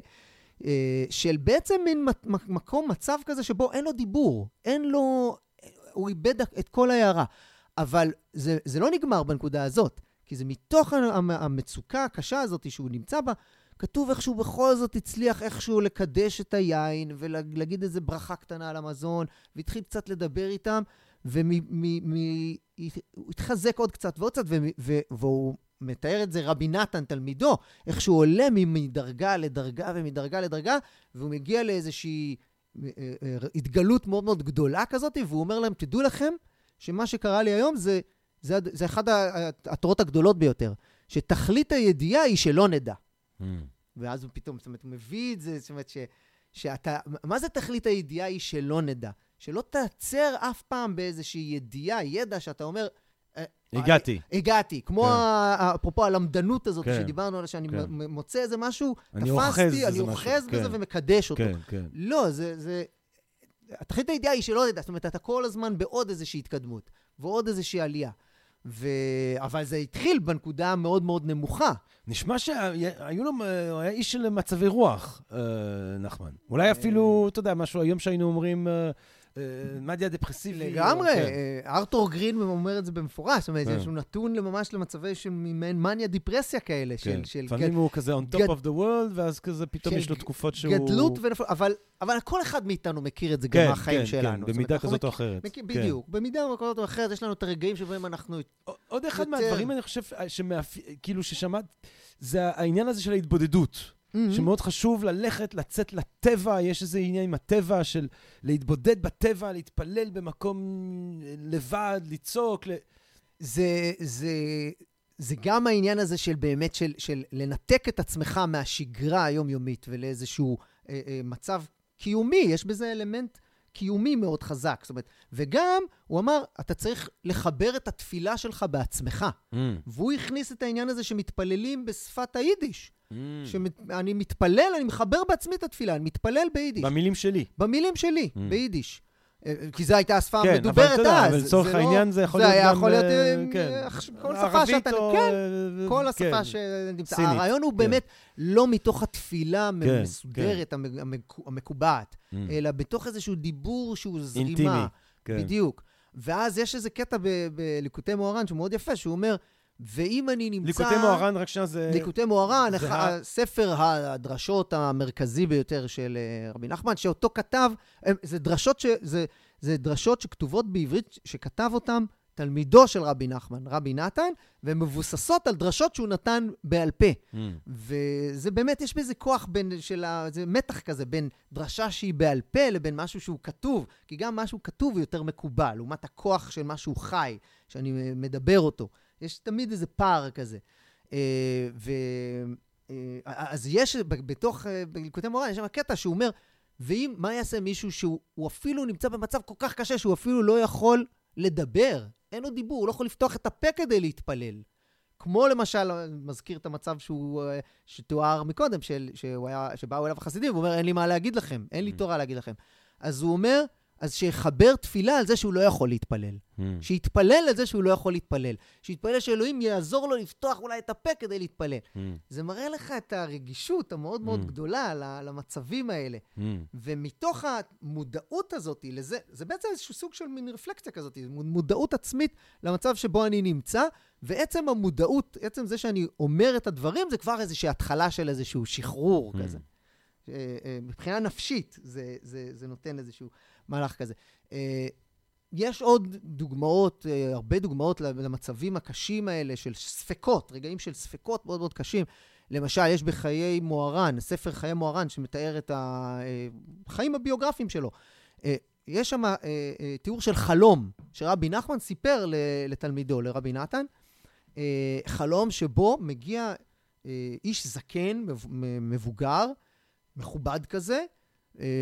של בעצם מין מקום, מצב כזה שבו אין לו דיבור. אין לו... הוא איבד את כל ההערה. אבל זה, זה לא נגמר בנקודה הזאת. כי זה מתוך המצוקה הקשה הזאת שהוא נמצא בה, כתוב איכשהו בכל זאת הצליח איכשהו לקדש את היין, ולהגיד איזה ברכה קטנה על המזון, והתחיל קצת לדבר איתם, והוא התחזק עוד קצת ועוד קצת, והוא מתאר את זה רבי נתן, תלמידו, איכשהו עולה מדרגה לדרגה ומדרגה לדרגה, והוא מגיע לאיזושהי התגלות מאוד מאוד גדולה כזאת, והוא אומר להם, תדעו לכם, שמה שקרה לי היום זה, זה, זה אחד התורות הגדולות ביותר, שתכלית הידיעה היא שלא נדע. ואז הוא פתאום, זאת אומרת, הוא מביא את זה, זאת אומרת, ש, שאתה, מה זה תכלית הידיעה היא שלא נדע? שלא תעצר אף פעם באיזושהי ידיעה, ידע שאתה אומר... הגעתי. הגעתי, כמו אפרופו הלמדנות הזאת שדיברנו עליה, שאני מוצא איזה משהו, תפסתי, אני אוחז בזה ומקדש אותו. לא, זה... תכלית הידיעה היא שלא נדע, זאת אומרת, אתה כל הזמן בעוד איזושהי התקדמות, ועוד איזושהי עלייה. ו... אבל זה התחיל בנקודה מאוד מאוד נמוכה. נשמע שהיו לו, היה איש של מצבי רוח, נחמן. אולי אפילו, אתה יודע, משהו, היום שהיינו אומרים, מדיה דפרסיבי. לגמרי, ארתור גרין אומר את זה במפורש, זאת אומרת, יש לו נתון ממש למצבי של מניה דפרסיה כאלה. לפעמים הוא כזה on top of the world, ואז כזה פתאום יש לו תקופות שהוא... גדלות ונפול, אבל כל אחד מאיתנו מכיר את זה גם מהחיים שלנו. במידה כזאת או אחרת. בדיוק, במידה כזאת או אחרת, יש לנו את הרגעים שבהם אנחנו... עוד אחד מהדברים, אני חושב, כאילו ששמעת, זה העניין הזה של ההתבודדות. Mm-hmm. שמאוד חשוב ללכת, לצאת לטבע, יש איזה עניין עם הטבע של להתבודד בטבע, להתפלל במקום לבד, ליצוק. ל... זה, זה, זה גם העניין הזה של באמת של, של לנתק את עצמך מהשגרה היומיומית ולאיזשהו אה, אה, מצב קיומי, יש בזה אלמנט קיומי מאוד חזק. זאת אומרת, וגם הוא אמר, אתה צריך לחבר את התפילה שלך בעצמך. Mm. והוא הכניס את העניין הזה שמתפללים בשפת היידיש. שאני מתפלל, אני מחבר בעצמי את התפילה, אני מתפלל ביידיש. במילים שלי. במילים שלי, ביידיש. כי זו הייתה השפה המדוברת אז. אבל לצורך העניין זה יכול להיות גם... זה יכול להיות כל שפה שאתה... כן, כל השפה שנמצא. הרעיון הוא באמת לא מתוך התפילה המסודרת, המקובעת, אלא בתוך איזשהו דיבור שהוא זרימה. בדיוק. ואז יש איזה קטע בליקוטי מוהר"ן שהוא מאוד יפה, שהוא אומר, ואם אני נמצא... ליקוטי מוהר"ן, רק שנייה זה... ליקוטי מוהר"ן, הספר הדרשות המרכזי ביותר של רבי נחמן, שאותו כתב, זה דרשות, ש... זה, זה דרשות שכתובות בעברית, שכתב אותן תלמידו של רבי נחמן, רבי נתן, והן מבוססות על דרשות שהוא נתן בעל פה. Mm. וזה באמת, יש באיזה כוח בין, של ה... זה מתח כזה, בין דרשה שהיא בעל פה לבין משהו שהוא כתוב, כי גם משהו כתוב יותר מקובל, לעומת הכוח של משהו חי, שאני מדבר אותו. יש תמיד איזה פער כזה. ו... אז יש בתוך, בליקוטי מוהר"ן, יש שם הקטע שהוא אומר, ואם, מה יעשה מישהו שהוא אפילו נמצא במצב כל כך קשה, שהוא אפילו לא יכול לדבר, אין לו דיבור, הוא לא יכול לפתוח את הפה כדי להתפלל. כמו למשל, מזכיר את המצב שהוא, שתואר מקודם, של, שהוא היה, שבאו אליו החסידים, הוא אומר, אין לי מה להגיד לכם, אין לי תורה להגיד לכם. אז הוא אומר, אז שיחבר תפילה על זה שהוא לא יכול להתפלל. שיתפלל על זה שהוא לא יכול להתפלל. שיתפלל שאלוהים יעזור לו לפתוח אולי את הפה כדי להתפלל. זה מראה לך את הרגישות המאוד מאוד גדולה למצבים האלה. ומתוך המודעות הזאת, לזה, זה בעצם איזשהו סוג של מין רפלקציה כזאת, מודעות עצמית למצב שבו אני נמצא, ועצם המודעות, עצם זה שאני אומר את הדברים, זה כבר איזושהי התחלה של איזשהו שחרור כזה. מבחינה נפשית, זה, זה, זה נותן איזשהו מהלך כזה. יש עוד דוגמאות, הרבה דוגמאות למצבים הקשים האלה של ספקות, רגעים של ספקות מאוד מאוד קשים. למשל, יש בחיי מוהר"ן, ספר חיי מוהר"ן שמתאר את החיים הביוגרפיים שלו. יש שם תיאור של חלום שרבי נחמן סיפר לתלמידו, לרבי נתן. חלום שבו מגיע איש זקן, מבוגר, מכובד כזה,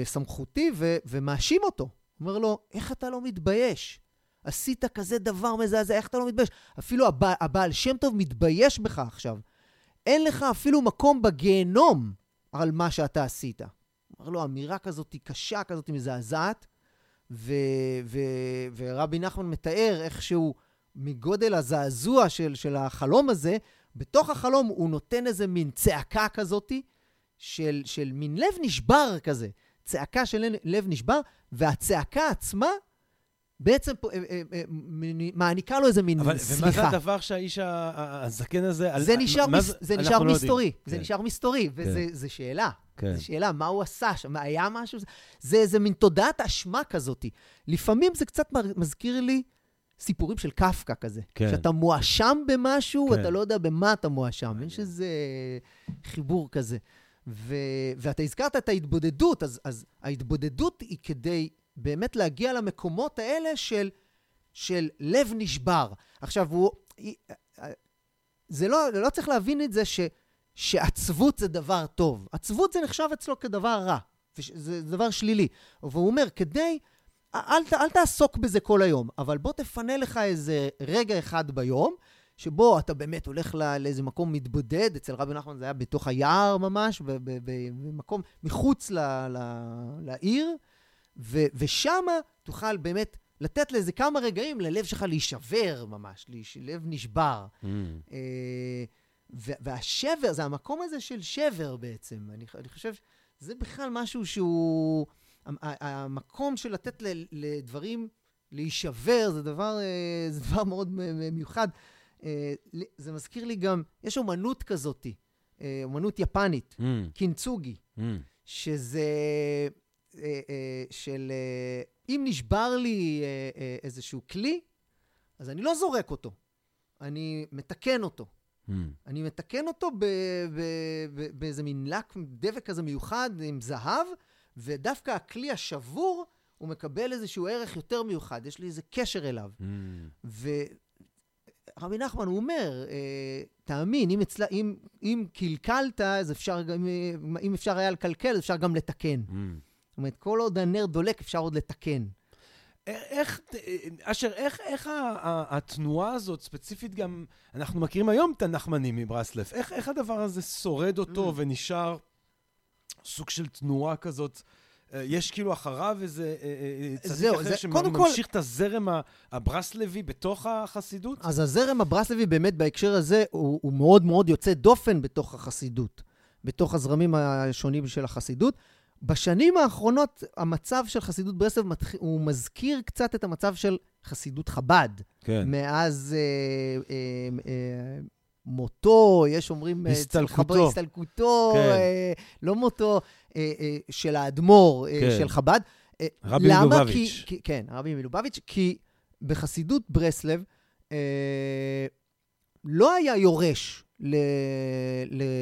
סמכותי, ו- ומאשים אותו. אומר לו, איך אתה לא מתבייש? עשית כזה דבר מזעזע, איך אתה לא מתבייש? אפילו הבע- הבעל שם טוב מתבייש בך עכשיו. אין לך אפילו מקום בגיהנום על מה שאתה עשית. אומר לו, אמירה כזאת קשה, כזאת מזעזעת, ו- ו- ורבי נחמן מתאר איכשהו מגודל הזעזוע של, של החלום הזה, בתוך החלום הוא נותן איזה מין צעקה כזאת, של, של מין לב נשבר כזה, צעקה של לב נשבר, והצעקה עצמה בעצם מעניקה לו איזה מין סליחה. ומה זה הדבר שהאיש הזקן הזה... זה נשאר מסתורי, זה נשאר מסתורי, וזה שאלה, זה שאלה, מה הוא עשה, היה משהו, זה איזה מין תודעת אשמה כזאת. לפעמים זה קצת מזכיר לי סיפורים של קפקא כזה, שאתה מואשם במשהו, אתה לא יודע במה אתה מואשם, יש איזה חיבור כזה. ו- ואתה הזכרת את ההתבודדות, אז, אז ההתבודדות היא כדי באמת להגיע למקומות האלה של, של לב נשבר. עכשיו, הוא, זה לא, לא צריך להבין את זה ש, שעצבות זה דבר טוב. עצבות זה נחשב אצלו כדבר רע, זה דבר שלילי. והוא אומר, כדי, אל, אל תעסוק בזה כל היום, אבל בוא תפנה לך איזה רגע אחד ביום, שבו אתה באמת הולך לאיזה מקום מתבודד, אצל רבי נחמן זה היה בתוך היער ממש, במקום מחוץ לעיר, ושם תוכל באמת לתת לאיזה כמה רגעים ללב שלך להישבר ממש, ללב נשבר. והשבר, זה המקום הזה של שבר בעצם, אני חושב, זה בכלל משהו שהוא, המקום של לתת לדברים להישבר, זה דבר מאוד מיוחד. זה מזכיר לי גם, יש אומנות כזאת, אומנות יפנית, קינצוגי, שזה של, אם נשבר לי איזשהו כלי, אז אני לא זורק אותו, אני מתקן אותו. אני מתקן אותו באיזה מין לק, דבק כזה מיוחד עם זהב, ודווקא הכלי השבור, הוא מקבל איזשהו ערך יותר מיוחד, יש לי איזה קשר אליו. ו... רבי נחמן, הוא אומר, תאמין, אם, אצלה, אם, אם קלקלת, אז אפשר, אם אפשר היה לקלקל, אפשר גם לתקן. Mm. זאת אומרת, כל עוד הנר דולק, אפשר עוד לתקן. איך, אשר, איך, איך התנועה הזאת, ספציפית גם, אנחנו מכירים היום את הנחמנים מברסלב, איך, איך הדבר הזה שורד אותו mm. ונשאר סוג של תנועה כזאת, יש כאילו אחריו איזה צדיק אחר שממשיך את הזרם הברסלבי בתוך החסידות? אז הזרם הברסלבי באמת בהקשר הזה הוא מאוד מאוד יוצא דופן בתוך החסידות, בתוך הזרמים השונים של החסידות. בשנים האחרונות המצב של חסידות ברסלב הוא מזכיר קצת את המצב של חסידות חב"ד. כן. מאז אה, אה, אה, מותו, יש אומרים... הסתלקותו. הסתלקותו, כן. אה, לא מותו, אה, אה, של האדמו"ר, כן. אה, של חב"ד. אה, רבי מלובביץ'. כן, רבי מלובביץ', כי בחסידות ברסלב אה, לא היה יורש ל...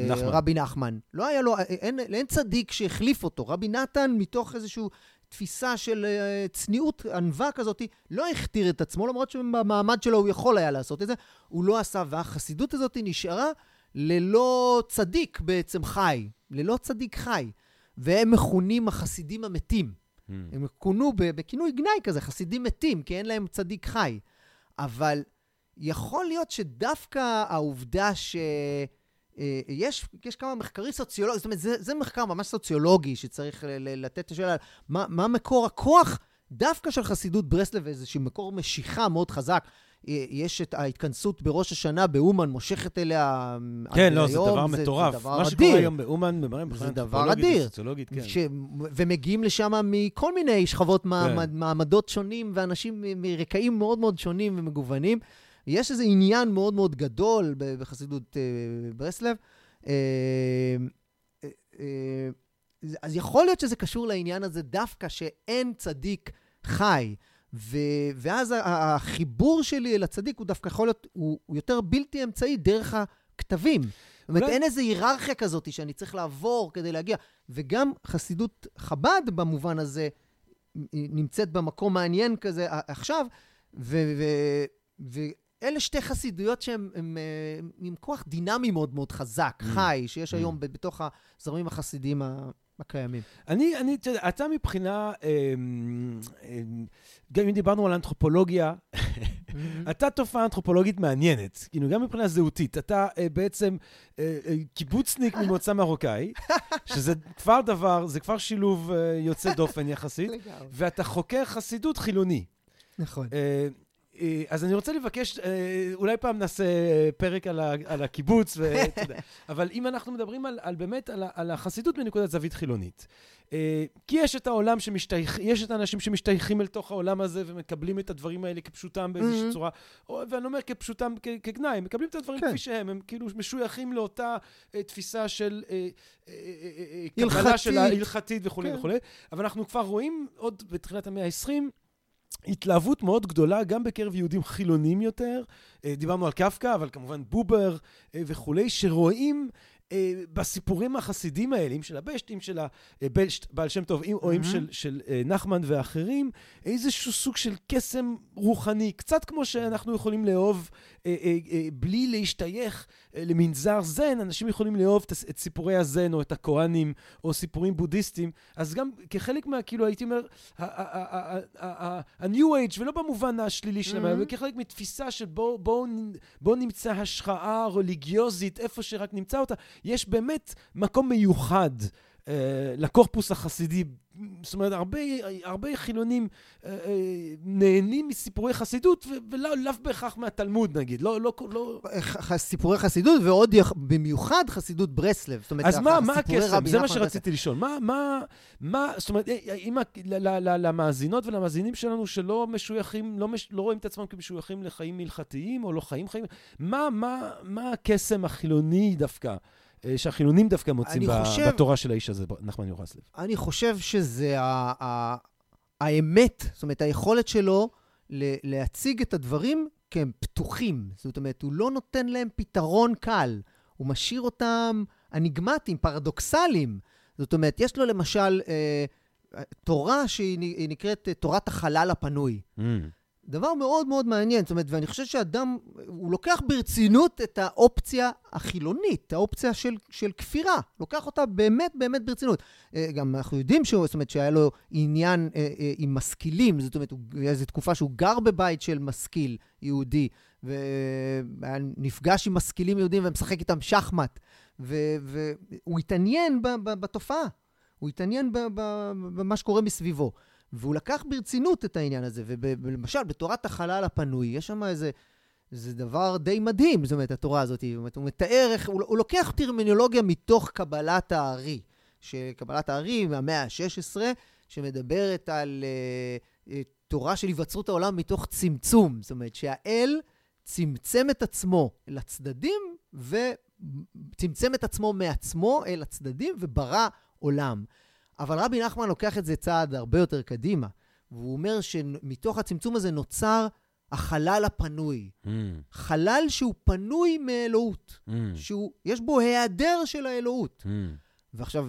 לרבי נחמן. לא היה לו, אין, אין צדיק שהחליף אותו. רבי נתן, מתוך איזושהי תפיסה של צניעות ענווה כזאת, לא הכתיר את עצמו, למרות שבמעמד שלו הוא יכול היה לעשות את זה. הוא לא עשה, והחסידות הזאת נשארה ללא צדיק בעצם חי. ללא צדיק חי. והם מכונים החסידים המתים. Hmm. הם כונו בכינוי גנאי כזה, חסידים מתים, כי אין להם צדיק חי. אבל... יכול להיות שדווקא העובדה שיש יש כמה מחקרים סוציולוגיים, זאת אומרת, זה, זה מחקר ממש סוציולוגי שצריך ל- ל- לתת את השאלה, מה, מה מקור הכוח דווקא של חסידות ברסלב, איזשהו מקור משיכה מאוד חזק. יש את ההתכנסות בראש השנה באומן, מושכת אליה... כן, לא, זה דבר מטורף. מה שקורה היום באומן, זה דבר אדיר. ומגיעים לשם מכל מיני שכבות מעמדות שונים, ואנשים מרקעים מאוד מאוד שונים ומגוונים. יש איזה עניין מאוד מאוד גדול בחסידות ברסלב. אז יכול להיות שזה קשור לעניין הזה דווקא שאין צדיק חי. ו- ואז החיבור שלי לצדיק הוא דווקא יכול להיות, הוא, הוא יותר בלתי אמצעי דרך הכתבים. זאת אומרת, אין איזו היררכיה כזאת שאני צריך לעבור כדי להגיע. וגם חסידות חב"ד במובן הזה נמצאת במקום מעניין כזה עכשיו, ו- ו- ו- אלה שתי חסידויות שהן עם כוח דינמי מאוד מאוד חזק, חי, שיש היום בתוך הזרמים החסידים ה... הקיימים. אני, אני, אתה מבחינה, גם אם דיברנו על אנתרופולוגיה, אתה תופעה אנתרופולוגית מעניינת, גם מבחינה זהותית. אתה בעצם קיבוצניק ממוצא מרוקאי, שזה כבר דבר, זה כבר שילוב יוצא דופן יחסית, ואתה חוקר חסידות חילוני. נכון. אז אני רוצה לבקש, אולי פעם נעשה פרק על, ה, על הקיבוץ, ו, אבל אם אנחנו מדברים על, על באמת, על, על החסידות מנקודת זווית חילונית, כי יש את העולם שמשתייך, יש את האנשים שמשתייכים אל תוך העולם הזה, ומקבלים את הדברים האלה כפשוטם באיזושהי צורה, ואני אומר כפשוטם כגנאי, מקבלים את הדברים כפי שהם, הם כאילו משוייכים לאותה תפיסה של קבלה של ההלכתית וכו' וכו', אבל אנחנו כבר רואים עוד בתחילת המאה ה-עשרים, התלהבות מאוד גדולה, גם בקרב יהודים חילונים יותר, דיברנו על קפקא, אבל כמובן בובר וכולי, שרואים בסיפורים החסידים האלה, אם של הבשט, אם של הבעל שם טוב, או אם של, של נחמן ואחרים, איזשהו סוג של קסם רוחני, קצת כמו שאנחנו יכולים לאהוב, בלי להשתייך למנזר זן, אנשים יכולים לאהוב את סיפורי הזן, או את הכהנים, או סיפורים בודהיסטיים, אז גם כחלק מה, כאילו הייתי אומר, ה-New Age, ולא במובן השלילי שלהם, אבל כחלק מתפיסה שבו נמצא השחאה רליגיוזית, איפה שרק נמצא אותה, יש באמת מקום מיוחד לקורפוס החסידי, זאת אומרת, הרבה, הרבה חילונים אה, אה, נהנים מסיפורי חסידות, ולא, לא בהכרח מהתלמוד, נגיד. לא, לא, לא... סיפורי חסידות, ועוד במיוחד חסידות ברסלב. זאת אומרת, אז מה, מה הקסם? זה מה שרציתי לשאול. מה, מה, מה, זאת אומרת, אם למאזינות ולמאזינים שלנו שלא משוייכים, לא, מש, לא רואים את עצמם כמשוייכים לחיים הלכתיים, או לא חיים חיים, מה, מה, מה הקסם החילוני דווקא? שהחילונים דווקא מוצאים ב- חושב, בתורה של האיש הזה, נחמן יוחסלב. אני חושב שזה ה- ה- האמת, זאת אומרת, היכולת שלו ל- להציג את הדברים כהם פתוחים. זאת אומרת, הוא לא נותן להם פתרון קל. הוא משאיר אותם אניגמטיים, פרדוקסליים. זאת אומרת, יש לו למשל אה, תורה שהיא נקראת תורת החלל הפנוי. Mm. דבר מאוד מאוד מעניין, זאת אומרת, ואני חושב שאדם, הוא לוקח ברצינות את האופציה החילונית, האופציה של, של כפירה, לוקח אותה באמת באמת ברצינות. גם אנחנו יודעים שהוא, זאת אומרת, שהיה לו עניין אה, אה, עם משכילים, זאת אומרת, היה איזו תקופה שהוא גר בבית של משכיל יהודי, ונפגש עם משכילים יהודים ומשחק איתם שחמט, והוא התעניין ב, ב, בתופעה, הוא התעניין ב, ב, במה שקורה מסביבו. והוא לקח ברצינות את העניין הזה, ולמשל, בתורת החלל הפנוי, יש שם איזה, זה דבר די מדהים, זאת אומרת, התורה הזאת, הוא מתאר, הוא לוקח טרמינולוגיה מתוך קבלת הארי, של קבלת הארי מהמאה ה-שש עשרה, שמדברת על uh, תורה של היווצרות העולם מתוך צמצום, זאת אומרת שהאל צמצם את עצמו לצדדים, וצמצם את עצמו מעצמו אל הצדדים, וברא עולם. אבל רבי נחמן לוקח את זה צעד הרבה יותר קדימה, והוא אומר שמתוך הצמצום הזה נוצר החלל הפנוי. Mm. חלל שהוא פנוי מאלוהות. Mm. שהוא, יש בו היעדר של האלוהות. Mm. ועכשיו,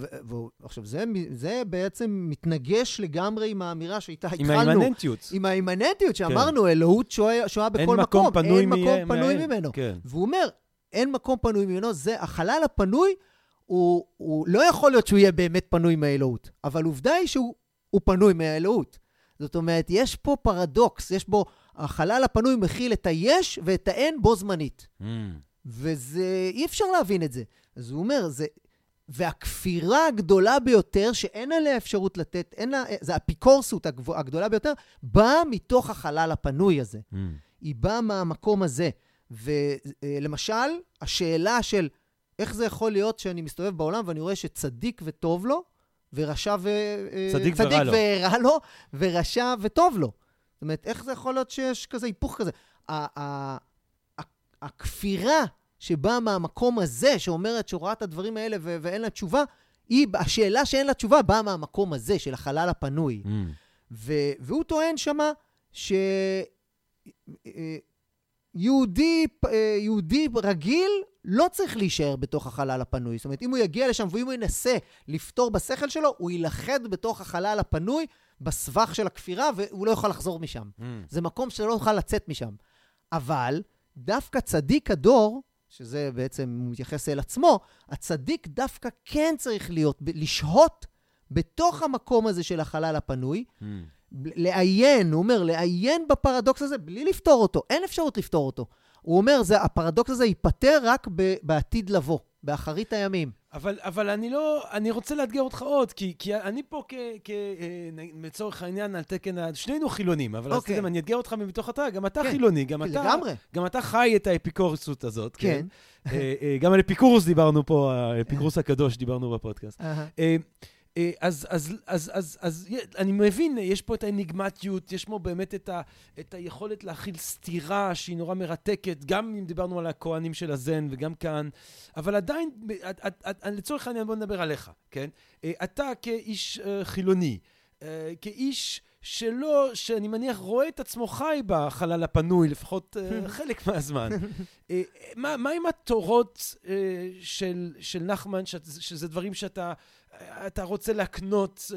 ועכשיו זה, זה בעצם מתנגש לגמרי עם האמירה שאיתה התחלנו. עם האימננטיות. עם האימננטיות שאמרנו, כן. אלוהות שואה, שואה בכל מקום. מקום פנוי אין מ... מקום מ... פנוי מ... ממנו. כן. והוא אומר, אין מקום פנוי ממנו, זה החלל הפנוי, הוא, הוא לא יכול להיות שהוא יהיה באמת פנוי מהאלוהות, אבל עובדה היא שהוא הוא פנוי מהאלוהות. זאת אומרת, יש פה פרדוקס, יש בו, החלל הפנוי מכיל את היש ואת האין בו זמנית. Mm. וזה, אי אפשר להבין את זה. אז הוא אומר, זה, והכפירה הגדולה ביותר, שאין עליה אפשרות לתת, אין לה, זה האפיקורסות הגדולה ביותר, באה מתוך החלל הפנוי הזה. Mm. היא באה מהמקום הזה. ולמשל, השאלה של, איך זה יכול להיות שאני מסתובב בעולם ואני רואה שצדיק וטוב לו, ורשע ו... צדיק, צדיק ורע, ורע לו, ורשע וטוב לו. זאת אומרת, איך זה יכול להיות שיש כזה היפוך כזה? הכפירה שבאה מהמקום הזה, שאומרת שרואה את הדברים האלה ו- ואין לה תשובה, היא, השאלה שאין לה תשובה באה מהמקום הזה, של החלל הפנוי. Mm. ו- והוא טוען שמה ש... יהודי, יהודי רגיל לא צריך להישאר בתוך החלל הפנוי. זאת אומרת, אם הוא יגיע לשם ואם הוא ינסה לפתור בשכל שלו, הוא ילחד בתוך החלל הפנוי בסבך של הכפירה, והוא לא יוכל לחזור משם. Mm. זה מקום שלא יוכל לצאת משם. אבל דווקא צדיק הדור, שזה בעצם מתייחס אל עצמו, הצדיק דווקא כן צריך להיות, לשהות בתוך המקום הזה של החלל הפנוי, mm. לעיין, הוא אומר, לעיין בפרדוקס הזה, בלי לפתור אותו, אין אפשרות לפתור אותו. הוא אומר, זה, הפרדוקס הזה ייפטר רק ב, בעתיד לבוא, באחרית הימים. אבל, אבל אני לא, אני רוצה לאתגר אותך עוד, כי, כי אני פה כ, כ, מצורך העניין על תקן, שנינו חילונים, אבל אז תדע, אני אתגר אותך מתוך אתה, גם אתה חילוני, גם אתה, גם אתה חי את האפיקורסות הזאת, כן. גם על אפיקורוס דיברנו פה, האפיקורוס הקדוש דיברנו בפודקאסט. אז, אז, אז, אז, אז, אני מבין, יש פה את האניגמטיות, יש פה באמת את ה, את היכולת להכיל סתירה שהיא נורא מרתקת, גם אם דיברנו על הכהנים של הזן וגם כאן, אבל עדיין, לצורך העניין בוא נדבר עליך, כן? אתה כאיש חילוני, כאיש שלא, שאני מניח רואה את עצמו חי בחלל הפנוי, לפחות חלק מהזמן. מה, מה עם התורות של, של נחמן, שזה דברים שאתה, אתה רוצה להקנות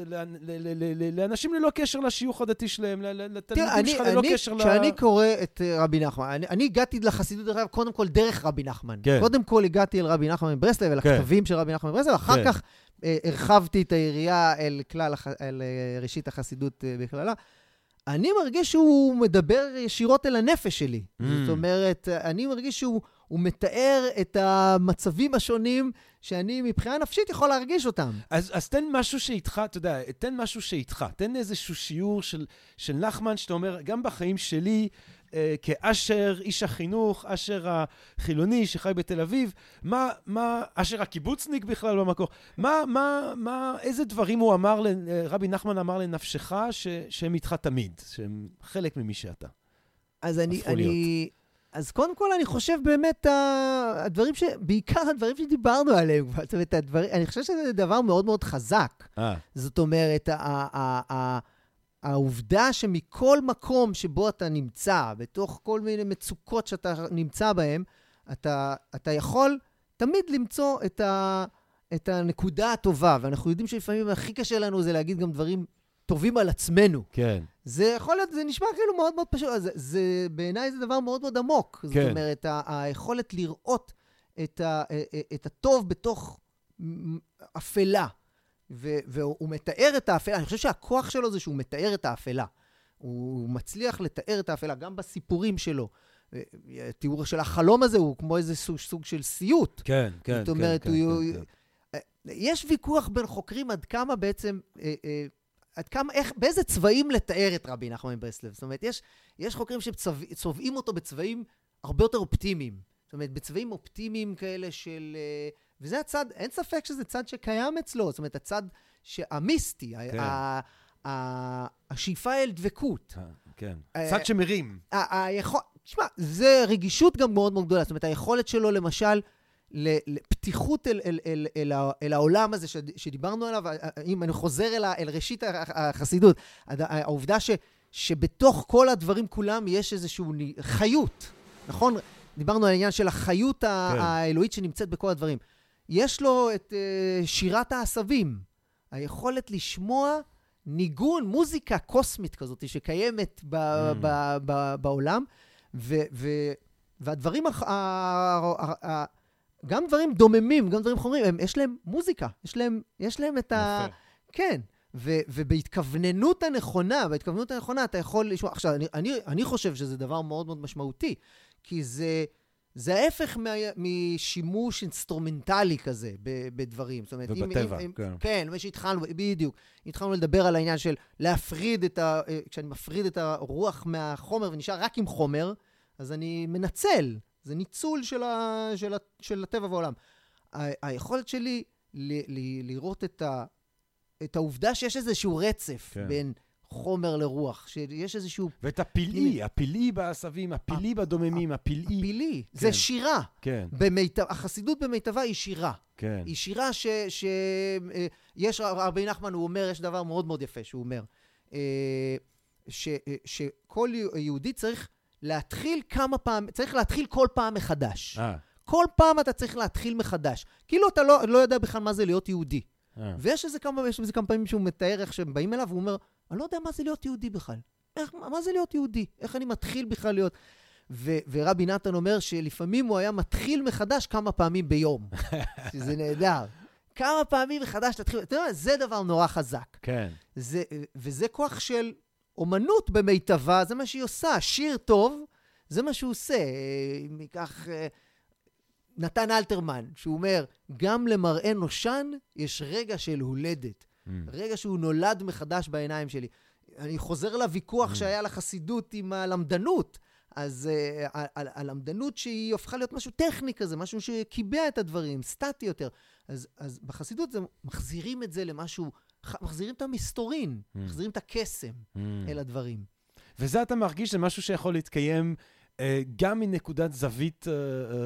לאנשים ללא קשר לשיוך הדתי שלהם, לתלמידים שלך ללא קשר ל... כשאני קורא את רבי נחמן, אני הגעתי לחסידות קודם כל דרך רבי נחמן. קודם כל הגעתי אל רבי נחמן מברסלב, אל הכתבים של רבי נחמן מברסלב, אחר כך הרחבתי את העירייה אל ראשית החסידות בכללה. אני מרגיש שהוא מדבר ישירות אל הנפש שלי. זאת אומרת, אני מרגיש שהוא... הוא מתאר את המצבים השונים שאני מבחינה נפשית יכול להרגיש אותם. אז, אז תן משהו שאיתך, אתה יודע, תן משהו שאיתך, תן איזשהו שיעור של, של נחמן, שאתה אומר, גם בחיים שלי, אה, כאשר איש החינוך, אשר החילוני שחי בתל אביב, מה, מה, אשר הקיבוצניק בכלל במקור, מה, מה, מה, איזה דברים הוא אמר, רבי נחמן אמר לנפשך, ש, שהם איתך תמיד, שהם חלק ממי שאתה. אז אני, אני... אז קודם כל אני חושב באמת, הדברים ש... בעיקר הדברים שדיברנו עליהם, זאת אומרת, הדברים... אני חושב שזה דבר מאוד מאוד חזק. אה. זאת אומרת, ה- ה- ה- ה- העובדה שמכל מקום שבו אתה נמצא, בתוך כל מיני מצוקות שאתה נמצא בהם, אתה, אתה יכול תמיד למצוא את, ה- את הנקודה הטובה, ואנחנו יודעים שלפעמים הכי קשה לנו זה להגיד גם דברים טובים על עצמנו. כן. זה יכול להיות, זה נשמע כאילו מאוד מאוד פשוט, זה, זה, בעיניי זה דבר מאוד מאוד עמוק. כן. זאת אומרת, היכולת לראות את, ה, את הטוב בתוך אפלה, ו, והוא מתאר את האפלה, אני חושב שהכוח שלו זה שהוא מתאר את האפלה, הוא מצליח לתאר את האפלה גם בסיפורים שלו, התיאור של החלום הזה הוא כמו איזה סוג, סוג של סיוט. כן, כן. זאת אומרת, כן, הוא, כן, הוא, כן. יש ויכוח בין חוקרים עד כמה בעצם... עד כמה, איך, באיזה צבעים לתאר את רבי נחמן מברסלב? זאת אומרת, יש, יש חוקרים שצובעים אותו בצבעים הרבה יותר אופטימיים. זאת אומרת, בצבעים אופטימיים כאלה של... וזה הצד, אין ספק שזה צד שקיים אצלו, זאת אומרת, הצד המיסטי, כן. ה... השאיפה אל דבקות. כן. צד שמרים. תשמע, זה רגישות גם מאוד מאוד גדולה. זאת אומרת, היכולת שלו, למשל, לפתיחות אל העולם הזה שדיברנו עליו, אם אני חוזר אל ראשית החסידות, העובדה שבתוך כל הדברים כולם יש איזשהו חיות, נכון? דיברנו על העניין של החיות האלוהית שנמצאת בכל הדברים. יש לו את שירת העשבים, היכולת לשמוע ניגון, מוזיקה קוסמית כזאת שקיימת ב- mm. ב- ב- בעולם, ו- ו- והדברים, ה- ה- ה- ה- גם דברים דוממים, גם דברים חומרים, הם, יש להם מוזיקה, יש להם, יש להם את ה... כן, ו- ובהתכווננות הנכונה, בהתכווננות הנכונה אתה יכול לשמוע, עכשיו, אני, אני, אני חושב שזה דבר מאוד מאוד משמעותי, כי זה... זה ההפך משימוש אינסטרומנטלי כזה בדברים. זאת אומרת, ובטבע, אם, כן. כן, מה שהתחלנו, בדיוק, התחלנו לדבר על העניין של להפריד את ה... כשאני מפריד את הרוח מהחומר ונשאר רק עם חומר, אז אני מנצל. זה ניצול של, ה, של, ה, של הטבע והעולם. היכולת שלי ל, ל, לראות את, ה, את העובדה שיש איזשהו רצף כן. בין... חומר לרוח, שיש איזשהו... ואת הפילי, הפילי בעשבים, הפילי בדוממים, הפילי... הפילי, זה שירה. כן. החסידות במיטבה היא שירה. כן. היא שירה ש... יש, הרבי נחמן, הוא אומר, יש דבר מאוד מאוד יפה שהוא אומר, שכל יהודי צריך להתחיל כמה פעם, צריך להתחיל כל פעם מחדש. כל פעם אתה צריך להתחיל מחדש. כאילו אתה לא יודע בכלל מה זה להיות יהודי. ויש איזה כמה פעמים שהוא מתאר איך שהם באים אליו, והוא אומר... אני לא יודע מה זה להיות יהודי בכלל. איך, מה זה להיות יהודי? איך אני מתחיל בכלל להיות? ו, ורבי נתן אומר שלפעמים הוא היה מתחיל מחדש כמה פעמים ביום. שזה נהדר. כמה פעמים מחדש להתחיל... אתה יודע, זה דבר נורא חזק. כן. זה, וזה כוח של אומנות במיטבה, זה מה שהיא עושה. שיר טוב, זה מה שהוא עושה. מכך... נתן אלתרמן, שהוא אומר, גם למראה נושן יש רגע של הולדת. Mm. רגע שהוא נולד מחדש בעיניים שלי. אני חוזר לוויכוח mm. שהיה לחסידות עם הלמדנות, אז uh, הלמדנות שהיא הופכה להיות משהו טכני כזה, משהו שקיבע את הדברים, סטטי יותר. אז, אז בחסידות זה, מחזירים את זה למשהו, מחזירים את המסתורין, mm. מחזירים את הקסם mm. אל הדברים. וזה אתה מרגיש שזה משהו שיכול להתקיים... גם מנקודת זווית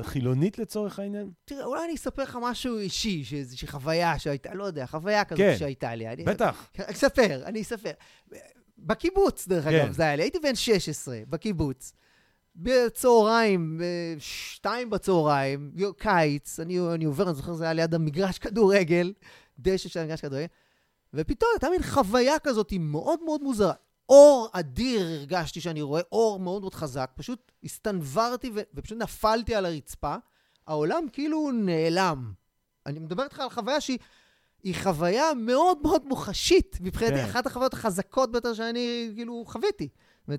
חילונית לצורך העניין? תראה, אולי אני אספר לך משהו אישי, שאיזושהי חוויה שהייתה, לא יודע, חוויה כזאת שהייתה לי. בטח. אספר, אני אספר. בקיבוץ, דרך אגב, זה היה לי. הייתי בן שש עשרה, בקיבוץ. בצהריים, שתיים בצהריים, קיץ, אני עובר, אני זוכר, זה היה ליד המגרש כדורגל, דשא של המגרש כדורגל, ופתאום הייתה מין חוויה כזאת מאוד מאוד מוזרה. אור אדיר הרגשתי שאני רואה, אור מאוד מאוד חזק, פשוט הסתנברתי ו... ופשוט נפלתי על הרצפה, העולם כאילו נעלם. אני מדבר איתך על חוויה שהיא חוויה מאוד מאוד מוחשית, מבחינתי כן. אחת החוויות החזקות ביותר שאני כאילו חוויתי.